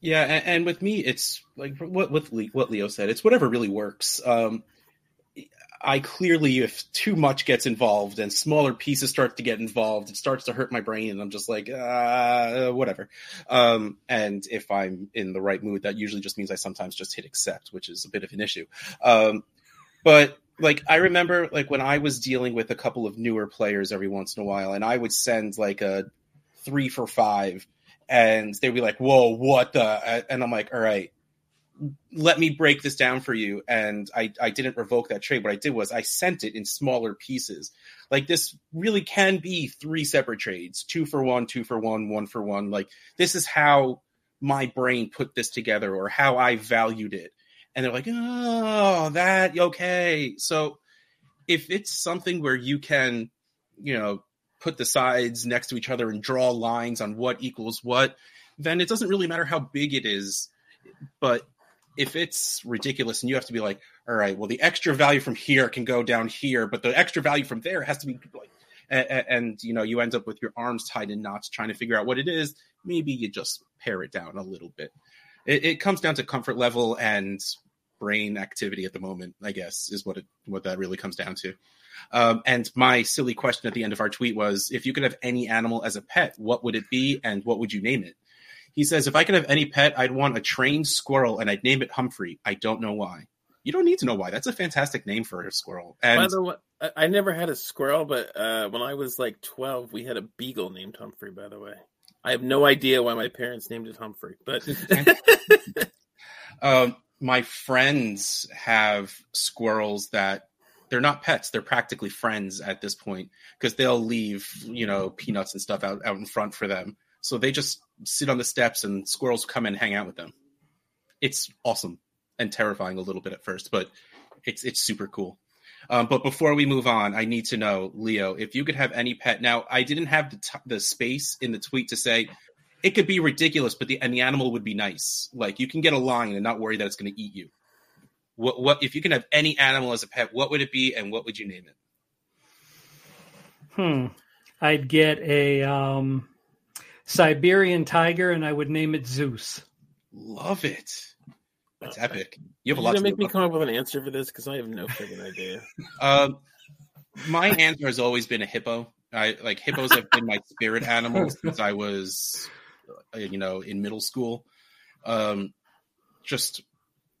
Yeah, and with me, it's like what Leo said. It's whatever really works. I clearly, if too much gets involved and smaller pieces start to get involved, it starts to hurt my brain, and I'm just like, whatever. And if I'm in the right mood, that usually just means I sometimes just hit accept, which is a bit of an issue. But like, I remember like when I was dealing with a couple of newer players every once in a while, and I would send like a 3 for 5, and they'd be like, whoa, what the? And I'm like, all right, let me break this down for you. And I didn't revoke that trade. What I did was I sent it in smaller pieces. Like, this really can be 3 separate trades, 2 for 1, 2 for 1, 1 for 1. Like, this is how my brain put this together, or how I valued it. And they're like, oh, that, okay. So if it's something where you can, you know, put the sides next to each other and draw lines on what equals what, then it doesn't really matter how big it is. But if it's ridiculous and you have to be like, all right, well, the extra value from here can go down here, but the extra value from there has to be like, and you know, you end up with your arms tied in knots trying to figure out what it is. Maybe you just pare it down a little bit. It comes down to comfort level and brain activity at the moment, I guess, is what that really comes down to. And my silly question at the end of our tweet was, if you could have any animal as a pet, what would it be and what would you name it? He says, if I could have any pet, I'd want a trained squirrel, and I'd name it Humphrey. I don't know why. You don't need to know why. That's a fantastic name for a squirrel. And by the way, I never had a squirrel, but when I was like 12, we had a beagle named Humphrey, by the way. I have no idea why my parents named it Humphrey, but my friends have squirrels that they're not pets. They're practically friends at this point, because they'll leave, you know, peanuts and stuff out in front for them. So they just sit on the steps and squirrels come and hang out with them. It's awesome and terrifying a little bit at first, but it's super cool. But before we move on, I need to know, Leo, if you could have any pet. Now, I didn't have the space in the tweet to say it could be ridiculous, but the animal would be nice. Like, you can get a lion and not worry that it's going to eat you. What if you can have any animal as a pet, what would it be and what would you name it? I'd get a Siberian tiger, and I would name it Zeus. Love it. That's epic. You have a lot to make me come up with an answer for this, because I have no freaking idea. My answer has always been a hippo. Hippos have been my spirit animal since I was, in middle school. Just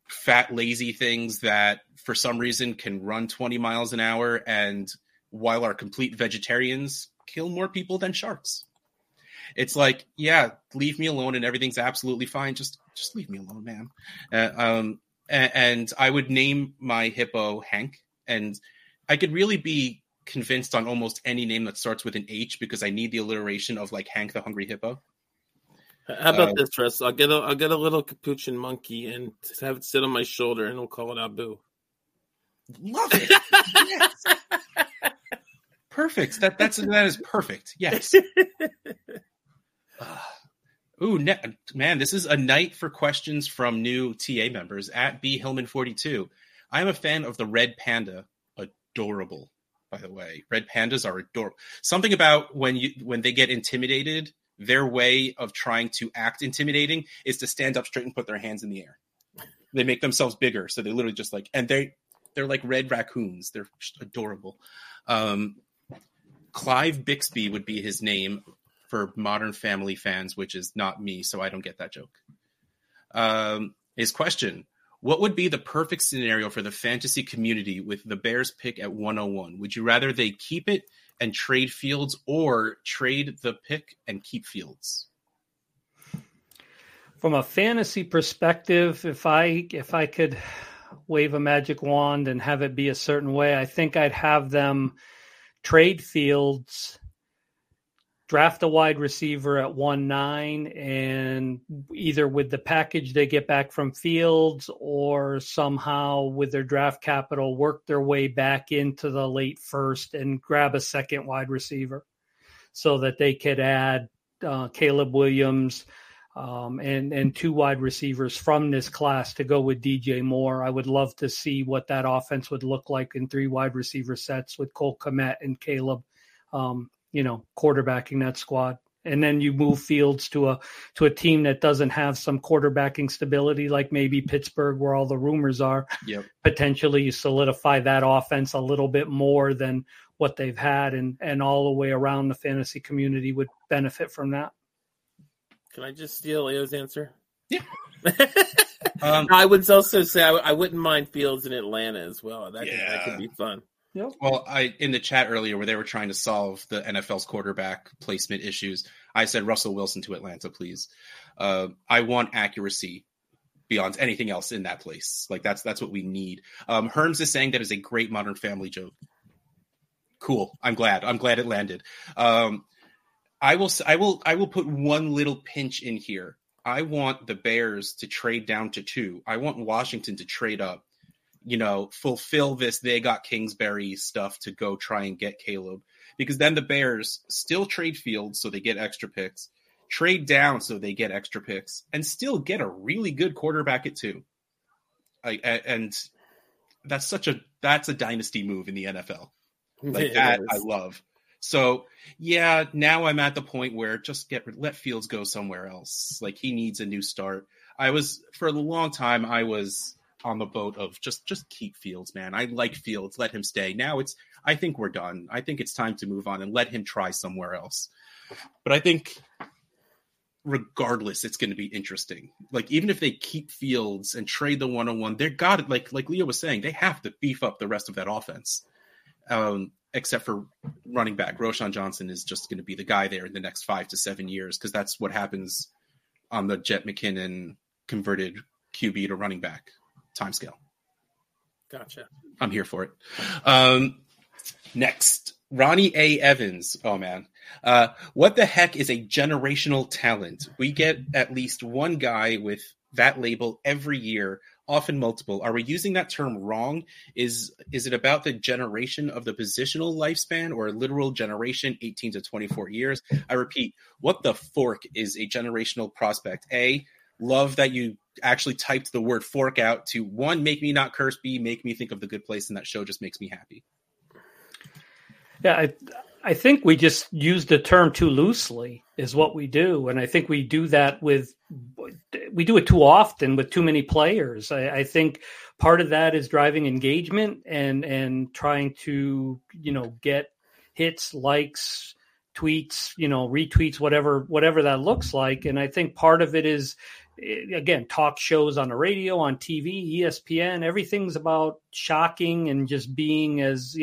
fat, lazy things that for some reason can run 20 miles an hour, and while are complete vegetarians, kill more people than sharks. It's like, yeah, leave me alone and everything's absolutely fine. Just leave me alone, man. And I would name my hippo Hank. And I could really be convinced on almost any name that starts with an H, because I need the alliteration of like Hank the Hungry Hippo. How about this, Russ? I'll get a little capuchin monkey and have it sit on my shoulder, and we'll call it Abu. Love it. Yes. Perfect. That is perfect. Yes. Ooh, man, this is a night for questions from new TA members at B Hillman 42. I'm a fan of the red panda. Adorable, by the way. Red pandas are adorable. Something about when they get intimidated, their way of trying to act intimidating is to stand up straight and put their hands in the air. They make themselves bigger, so they literally just like, and they're like red raccoons. They're adorable. Clive Bixby would be his name for Modern Family fans, which is not me, so I don't get that joke. His question, what would be the perfect scenario for the fantasy community with the Bears pick at 101? Would you rather they keep it and trade Fields, or trade the pick and keep Fields? From a fantasy perspective, if I could wave a magic wand and have it be a certain way, I think I'd have them trade Fields, draft a wide receiver at 1-9, and either with the package they get back from Fields or somehow with their draft capital, work their way back into the late first and grab a second wide receiver so that they could add Caleb Williams and two wide receivers from this class to go with DJ Moore. I would love to see what that offense would look like in three wide receiver sets with Cole Komet and Caleb, quarterbacking that squad. And then you move Fields to a team that doesn't have some quarterbacking stability, like maybe Pittsburgh, where all the rumors are. Yep. Potentially you solidify that offense a little bit more than what they've had, and all the way around the fantasy community would benefit from that. Can I just steal Leo's answer? Yeah. I would also say I wouldn't mind Fields in Atlanta as well. That could be fun. Yep. Well, in the chat earlier where they were trying to solve the NFL's quarterback placement issues, I said Russell Wilson to Atlanta, please. I want accuracy beyond anything else in that place. Like that's what we need. Herms is saying that is a great Modern Family joke. Cool. I'm glad it landed. I will put one little pinch in here. I want the Bears to trade down to 2. I want Washington to trade up. Fulfill this, they got Kingsbury stuff to go try and get Caleb, because then the Bears still trade Fields so they get extra picks, trade down so they get extra picks, and still get a really good quarterback at 2. And that's a dynasty move in the NFL. Like that I love. So yeah, now I'm at the point where just let Fields go somewhere else. Like he needs a new start. For a long time I was on the boat of just keep Fields, man. I like Fields. Let him stay. Now I think we're done. I think it's time to move on and let him try somewhere else. But I think regardless, it's going to be interesting. Like even if they keep Fields and trade the 101, they're got it. Like Leo was saying, they have to beef up the rest of that offense. Except for running back. Roshan Johnson is just going to be the guy there in the next 5 to 7 years. Cause that's what happens on the Jet McKinnon converted QB to running back timescale. Gotcha. I'm here for it. Next, Ronnie A. Evans. Oh man. What the heck is a generational talent? We get at least one guy with that label every year, often multiple. Are we using that term wrong? Is it about the generation of the positional lifespan or a literal generation, 18 to 24 years? I repeat, what the fork is a generational prospect? A, love that you actually typed the word fork out to, one, make me not curse, B, make me think of The Good Place, and that show just makes me happy. Yeah, I think we just use the term too loosely is what we do. And I think we do that we do it too often with too many players. I think part of that is driving engagement and trying to, get hits, likes, tweets, retweets, whatever that looks like. And I think part of it is, again, talk shows on the radio, on TV, ESPN, everything's about shocking and just being as,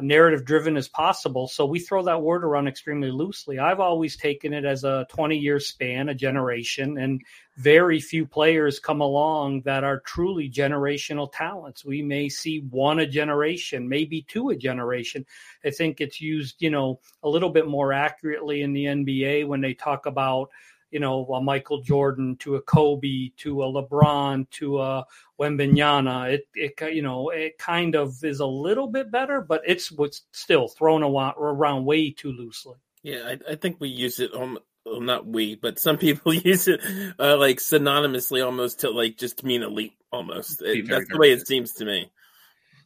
narrative driven as possible. So we throw that word around extremely loosely. I've always taken it as a 20-year span, a generation, and very few players come along that are truly generational talents. We may see one a generation, maybe two a generation. I think it's used, a little bit more accurately in the NBA when they talk about, a Michael Jordan to a Kobe to a LeBron to a Wembanyama. It kind of is a little bit better, but it's what's still thrown around way too loosely. Yeah, I think we use it not we, but some people use it synonymously almost to just mean elite almost. That's the way it seems to me.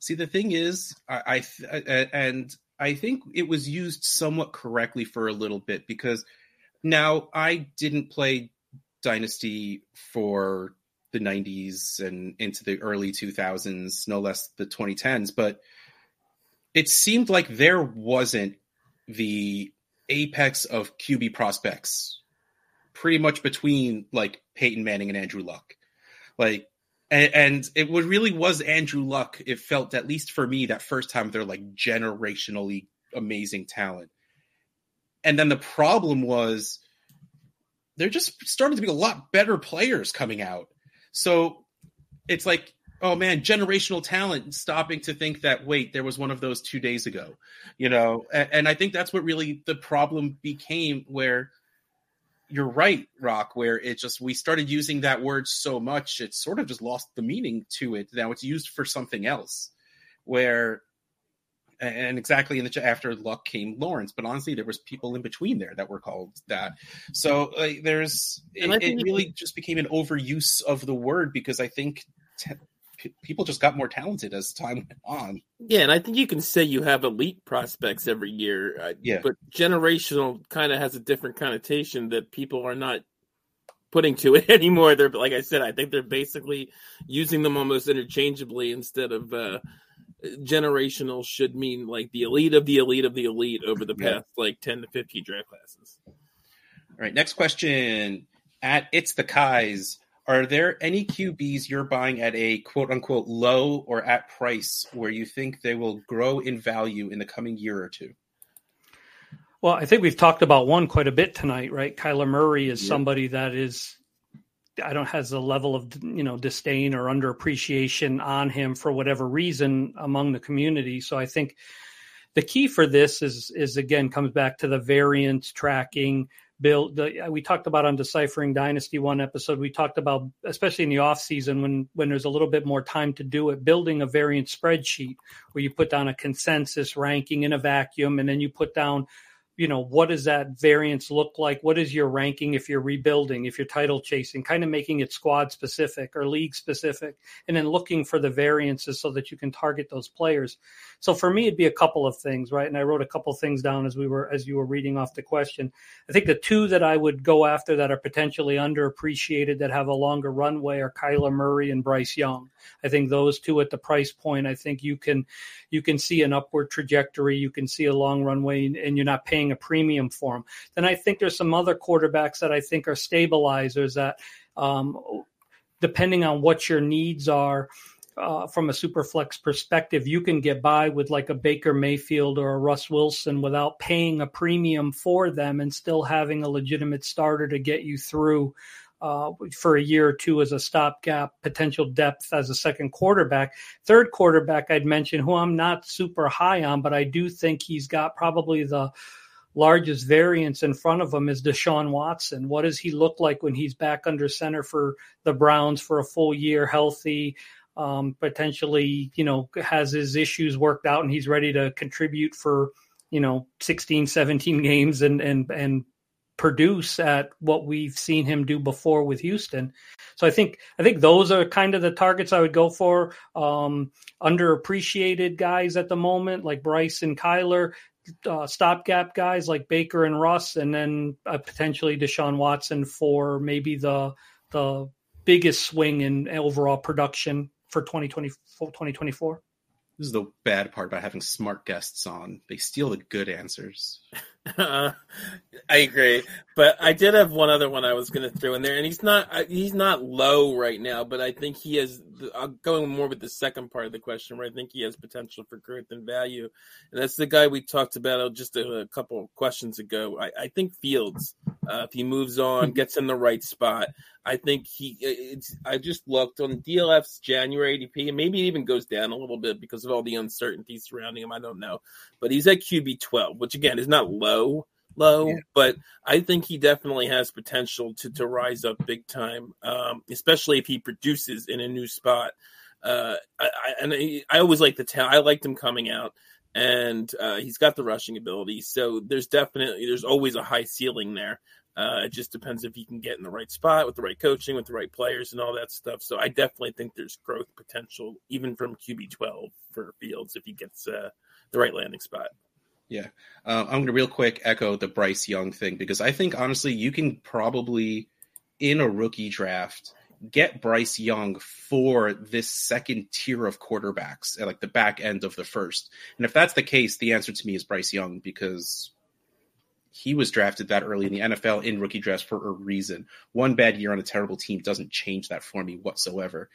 See, the thing is, I think it was used somewhat correctly for a little bit because. Now, I didn't play Dynasty for the 90s and into the early 2000s, no less the 2010s, but it seemed like there wasn't the apex of QB prospects pretty much between Peyton Manning and Andrew Luck. And it really was Andrew Luck. It felt, at least for me, that first time they're generationally amazing talent. And then the problem was there just started to be a lot better players coming out. So it's oh man, generational talent, stopping to think that, wait, there was one of those 2 days ago, you know? And I think that's what really the problem became, where you're right, Rock, where it just, we started using that word so much, it sort of just lost the meaning to it. Now it's used for something else, where, and exactly in the, after Luck came Lawrence, but honestly, there was people in between there that were called that. So it really just became an overuse of the word, because I think people just got more talented as time went on. Yeah, and I think you can say you have elite prospects every year, but generational kind of has a different connotation that people are not putting to it anymore. They're, like I said, I think they're basically using them almost interchangeably, instead of generational should mean like the elite of the elite of the elite over the past like 10 to 15 draft classes. All right, next question. At It's the Kais, are there any QBs you're buying at a quote-unquote low or at price where you think they will grow in value in the coming year or two? Well, I think we've talked about one quite a bit tonight, right? Kyler Murray is somebody that is, I don't, has a level of, you know, disdain or underappreciation on him for whatever reason among the community. So I think the key for this is again, comes back to the variance tracking build. We talked about on Deciphering Dynasty one episode, we talked about, especially in the off season, when there's a little bit more time to do it, building a variance spreadsheet where you put down a consensus ranking in a vacuum, and then you put down, you know, what does that variance look like? What is your ranking if you're rebuilding, if you're title chasing, kind of making it squad specific or league specific, and then looking for the variances so that you can target those players. So for me, it'd be a couple of things, right? And I wrote a couple of things down as you were reading off the question. I think the two that I would go after that are potentially underappreciated, that have a longer runway, are Kyler Murray and Bryce Young. I think those two at the price point, I think you can see an upward trajectory, you can see a long runway, and you're not paying a premium for them. Then I think there's some other quarterbacks that I think are stabilizers that, depending on what your needs are, from a super flex perspective, you can get by with like a Baker Mayfield or a Russ Wilson without paying a premium for them, and still having a legitimate starter to get you through for a year or two as a stopgap, potential depth as a second quarterback. Third quarterback I'd mention, who I'm not super high on, but I do think he's got probably the largest variance in front of him, is Deshaun Watson. What does he look like when he's back under center for the Browns for a full year, healthy, potentially, you know, has his issues worked out, and he's ready to contribute for, you know, 16, 17 games and produce at what we've seen him do before with Houston. So I think those are kind of the targets I would go for. Underappreciated guys at the moment, like Bryce and Kyler, stopgap guys like Baker and Russ, and then potentially Deshaun Watson for maybe the biggest swing in overall production for 2024. This is the bad part about having smart guests on. They steal the good answers. I agree. But I did have one other one I was going to throw in there, and he's not low right now, but I think he has – I'm going more with the second part of the question, where I think he has potential for growth and value. And that's the guy we talked about just a couple questions ago. I think Fields, if he moves on, gets in the right spot. I think I just looked on DLF's January ADP, and maybe it even goes down a little bit because of all the uncertainty surrounding him. I don't know. But he's at QB 12, which, again, is not low, but I think he definitely has potential to rise up big time, especially if he produces in a new spot. I always like the talent. I liked him coming out, and he's got the rushing ability. So there's always a high ceiling there. It just depends if he can get in the right spot with the right coaching, with the right players and all that stuff. So I definitely think there's growth potential, even from QB 12 for Fields, if he gets the right landing spot. Yeah. I'm going to real quick echo the Bryce Young thing, because I think, honestly, you can probably, in a rookie draft, get Bryce Young for this second tier of quarterbacks at like the back end of the first. And if that's the case, the answer to me is Bryce Young, because he was drafted that early in the NFL in rookie drafts for a reason. One bad year on a terrible team doesn't change that for me whatsoever.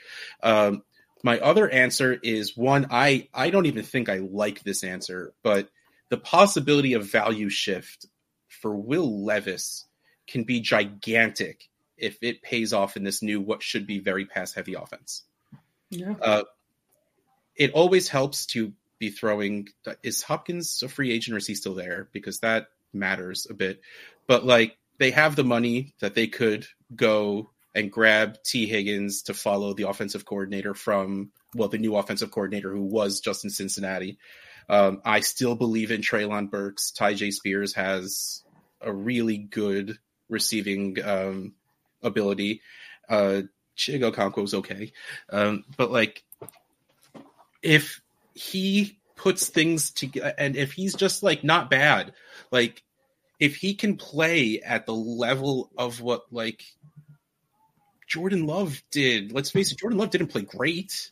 My other answer is one I don't even think I like this answer, but the possibility of value shift for Will Levis can be gigantic if it pays off in this new, what should be very pass-heavy offense. Yeah. It always helps to be throwing. Is Hopkins a free agent or is he still there? Because that matters a bit. But like they have the money that they could go and grab T. Higgins to follow the offensive coordinator from, well, the new offensive coordinator who was just in Cincinnati. I still believe in Treylon Burks. Tyjae Spears has a really good receiving ability. Chigo Konko is okay. But like, if he puts things together and if he's just like not bad, like if he can play at the level of what like Jordan Love did, let's face it, Jordan Love didn't play great.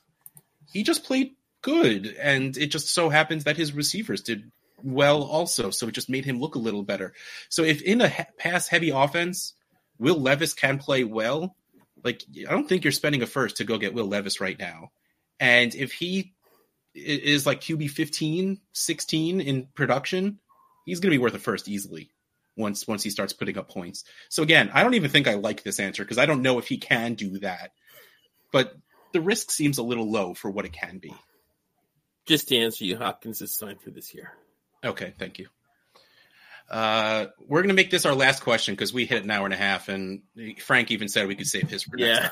He just played good. And it just so happens that his receivers did well also. So it just made him look a little better. So if in a pass heavy offense, Will Levis can play well, like I don't think you're spending a first to go get Will Levis right now. And if he is like QB 15, 16 in production, he's going to be worth a first easily once he starts putting up points. So again, I don't even think I like this answer because I don't know if he can do that. But the risk seems a little low for what it can be. Just to answer you, Hopkins is signed for this year. Okay, thank you. We're going to make this our last question because we hit an hour and a half, and Frank even said we could save his for next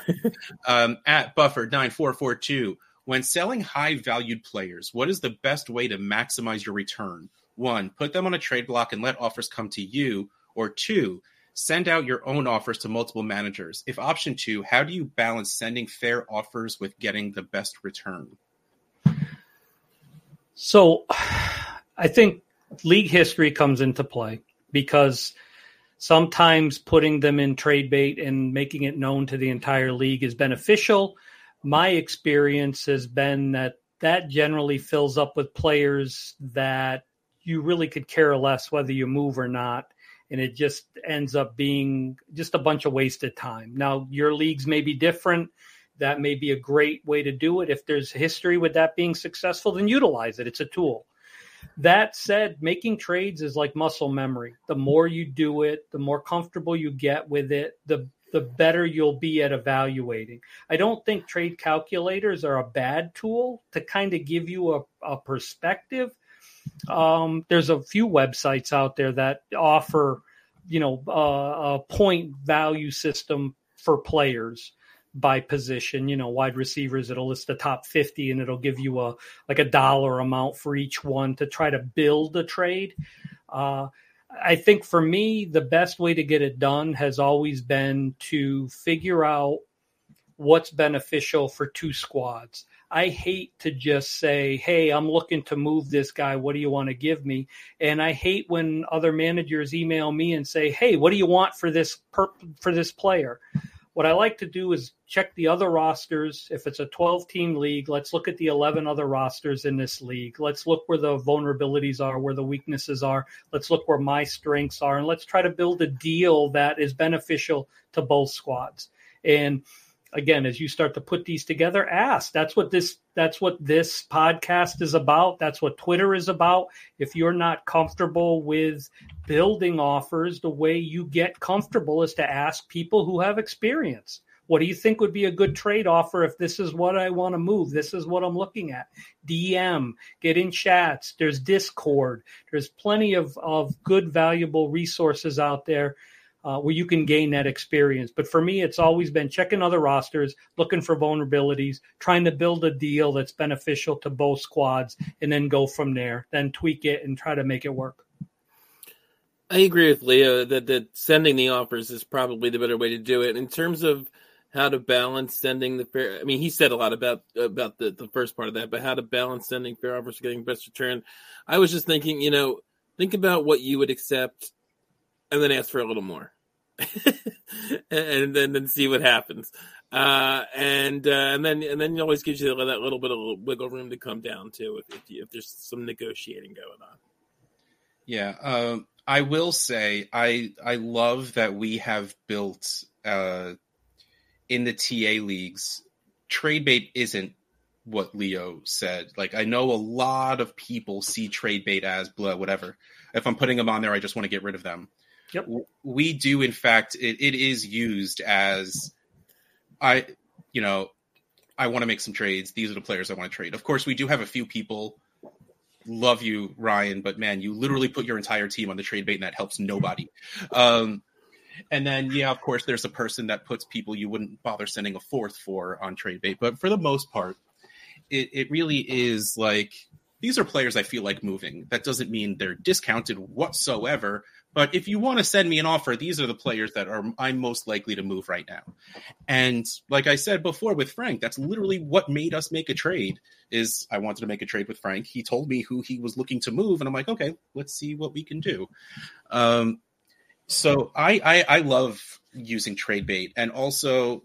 time. At Buffer9442, when selling high-valued players, what is the best way to maximize your return? 1, put them on a trade block and let offers come to you, or 2, send out your own offers to multiple managers. If option 2, how do you balance sending fair offers with getting the best return? So I think league history comes into play because sometimes putting them in trade bait and making it known to the entire league is beneficial. My experience has been that generally fills up with players that you really could care less whether you move or not. And it just ends up being just a bunch of wasted time. Now, your leagues may be different. That may be a great way to do it. If there's history with that being successful, then utilize it. It's a tool. That said, making trades is like muscle memory. The more you do it, the more comfortable you get with it, the better you'll be at evaluating. I don't think trade calculators are a bad tool to kind of give you a perspective. There's a few websites out there that offer, a point value system for players by position, wide receivers, it'll list the top 50 and it'll give you a dollar amount for each one to try to build a trade. I think for me, the best way to get it done has always been to figure out what's beneficial for two squads. I hate to just say, hey, I'm looking to move this guy. What do you want to give me? And I hate when other managers email me and say, hey, what do you want for this for this player? What I like to do is check the other rosters. If it's a 12-team league, let's look at the 11 other rosters in this league. Let's look where the vulnerabilities are, where the weaknesses are. Let's look where my strengths are, and let's try to build a deal that is beneficial to both squads. And again, as you start to put these together, ask. That's what this podcast is about. That's what Twitter is about. If you're not comfortable with building offers, the way you get comfortable is to ask people who have experience. What do you think would be a good trade offer if this is what I want to move? This is what I'm looking at. DM, get in chats. There's Discord. There's plenty of good, valuable resources out there. Where you can gain that experience. But for me, it's always been checking other rosters, looking for vulnerabilities, trying to build a deal that's beneficial to both squads, and then go from there, then tweak it and try to make it work. I agree with Leo that sending the offers is probably the better way to do it. In terms of how to balance sending the fair, I mean, he said a lot about the first part of that, but how to balance sending fair offers for getting best return. I was just thinking, think about what you would accept and then ask for a little more. and then see what happens. And then it always gives you that little bit of wiggle room to come down to if there's some negotiating going on. Yeah, I will say I love that we have built in the TA leagues, trade bait isn't what Leo said. Like, I know a lot of people see trade bait as blah, whatever. If I'm putting them on there, I just want to get rid of them. Yep. We do, in fact, it is used as I want to make some trades. These are the players I want to trade. Of course, we do have a few people. Love you, Ryan, but man, you literally put your entire team on the trade bait, and that helps nobody. And then, yeah, of course, there's a person that puts people you wouldn't bother sending a fourth for on trade bait. But for the most part, it really is like, these are players I feel like moving. That doesn't mean they're discounted whatsoever. But if you want to send me an offer, these are the players that I'm most likely to move right now. And like I said before with Frank, that's literally what made us make a trade. Is I wanted to make a trade with Frank. He told me who he was looking to move, and I'm like, okay, let's see what we can do. So I love using trade bait. And also,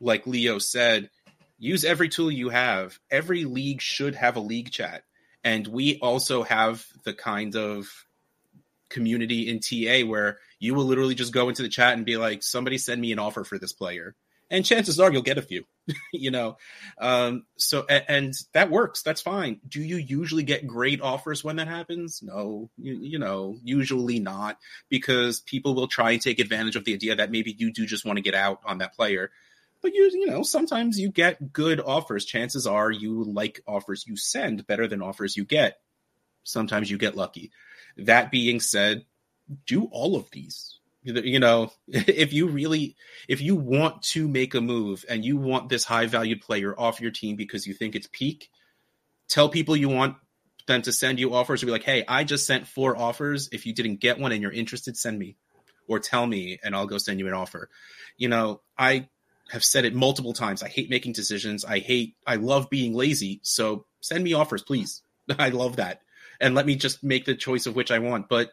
like Leo said, use every tool you have. Every league should have a league chat. And we also have the kind of community in TA where you will literally just go into the chat and be like, somebody send me an offer for this player. And chances are you'll get a few, you know? So that works. That's fine. Do you usually get great offers when that happens? No, you know, usually not, because people will try and take advantage of the idea that maybe you do just want to get out on that player. But you know, sometimes you get good offers. Chances are you like offers you send better than offers you get. Sometimes you get lucky. That being said, do all of these. You know, if you want to make a move and you want this high valued player off your team because you think it's peak, tell people you want them to send you offers and be like, hey, I just sent 4 offers. If you didn't get one and you're interested, send me or tell me and I'll go send you an offer. You know, I have said it multiple times. I hate making decisions. I love being lazy. So send me offers, please. I love that. And let me just make the choice of which I want. But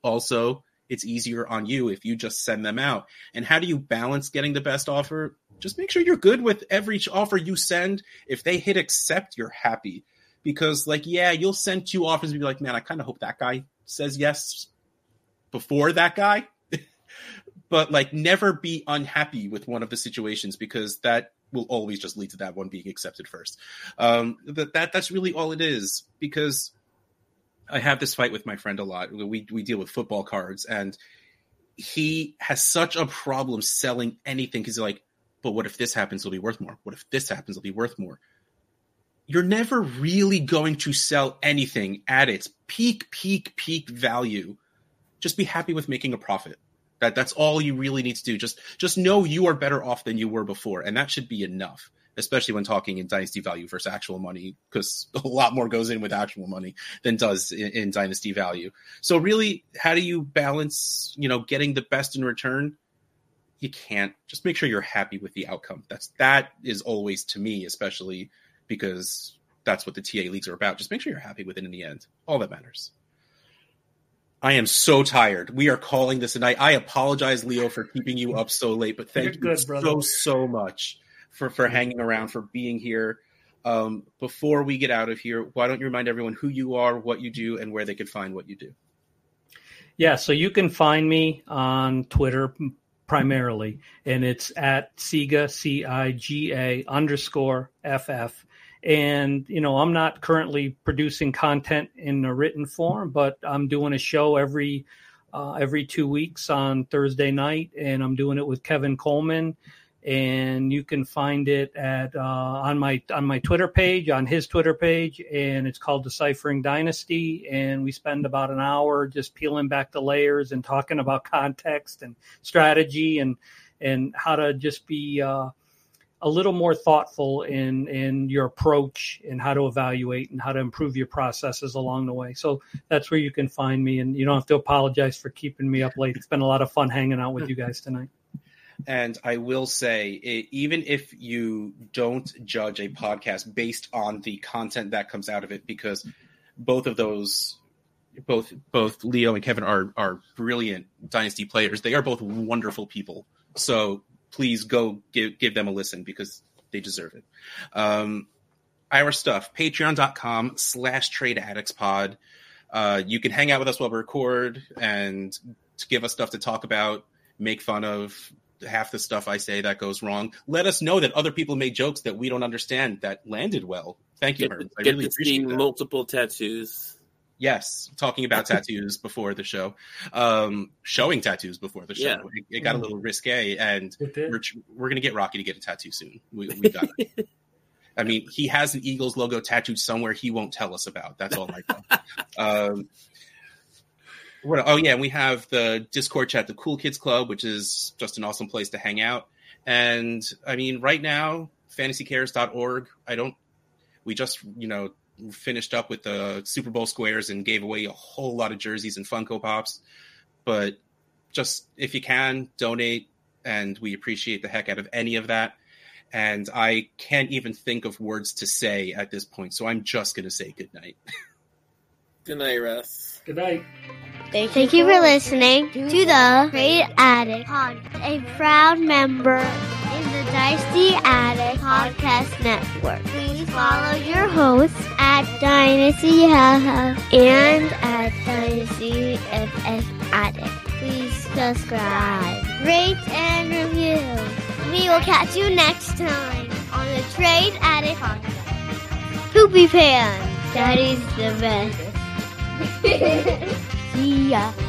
also, it's easier on you if you just send them out. And how do you balance getting the best offer? Just make sure you're good with every offer you send. If they hit accept, you're happy. Because, like, yeah, you'll send 2 offers and be like, man, I kind of hope that guy says yes before that guy. But, like, never be unhappy with one of the situations, because that will always just lead to that one being accepted first. That's really all it is, because I have this fight with my friend a lot. We deal with football cards, and he has such a problem selling anything. He's like, but what if this happens? It'll be worth more. What if this happens? It'll be worth more. You're never really going to sell anything at its peak value. Just be happy with making a profit. That's all you really need to do. Just know you are better off than you were before, and that should be enough. Especially when talking in dynasty value versus actual money, because a lot more goes in with actual money than does in dynasty value. So really, how do you balance, you know, getting the best in return? You can't. Just make sure you're happy with the outcome. That is always, to me, especially because that's what the TA leagues are about. Just make sure you're happy with it in the end. All that matters. I am so tired. We are calling this a night. I apologize, Leo, for keeping you up so late, but thank you so much for hanging around, for being here. Before we get out of here, why don't you remind everyone who you are, what you do, and where they could find what you do? Yeah, so you can find me on Twitter primarily, and it's at Ciga, @Ciga_FF. And, you know, I'm not currently producing content in a written form, but I'm doing a show every 2 weeks on Thursday night, and I'm doing it with Kevin Coleman. And you can find it at on my Twitter page, on his Twitter page, and it's called Deciphering Dynasty. And we spend about an hour just peeling back the layers and talking about context and strategy and how to just be a little more thoughtful in your approach and how to evaluate and how to improve your processes along the way. So that's where you can find me. And you don't have to apologize for keeping me up late. It's been a lot of fun hanging out with you guys tonight. And I will say, even if you don't judge a podcast based on the content that comes out of it, because both of those, both Leo and Kevin are brilliant dynasty players. They are both wonderful people. So please go give them a listen, because they deserve it. Our stuff, patreon.com/tradeaddictspod. You can hang out with us while we record and to give us stuff to talk about, make fun of. Half the stuff I say that goes wrong. Let us know that other people made jokes that we don't understand that landed well. Thank you, Herb. I really appreciate that. Multiple tattoos. Yes, talking about tattoos before the show. Showing tattoos before the show. Yeah. It got a little risque, and we're going to get Rocky to get a tattoo soon. We got it. I mean, he has an Eagles logo tattooed somewhere he won't tell us about. That's all I know. Oh, yeah, we have the Discord chat, the Cool Kids Club, which is just an awesome place to hang out. And, I mean, right now, fantasycares.org, we just, finished up with the Super Bowl squares and gave away a whole lot of jerseys and Funko Pops. But just, if you can, donate, and we appreciate the heck out of any of that. And I can't even think of words to say at this point, so I'm just going to say goodnight. Good night, Russ. Good night. Thank you for listening to the Trade Addicts Podcast, a proud member in the Dynasty Addicts Podcast Network. Please follow your hosts at Dynasty HaHa and at Dynasty FF Addict. Please subscribe, rate, and review. We will catch you next time on the Trade Addicts Podcast. Poopy Pan, that is the best. See ya.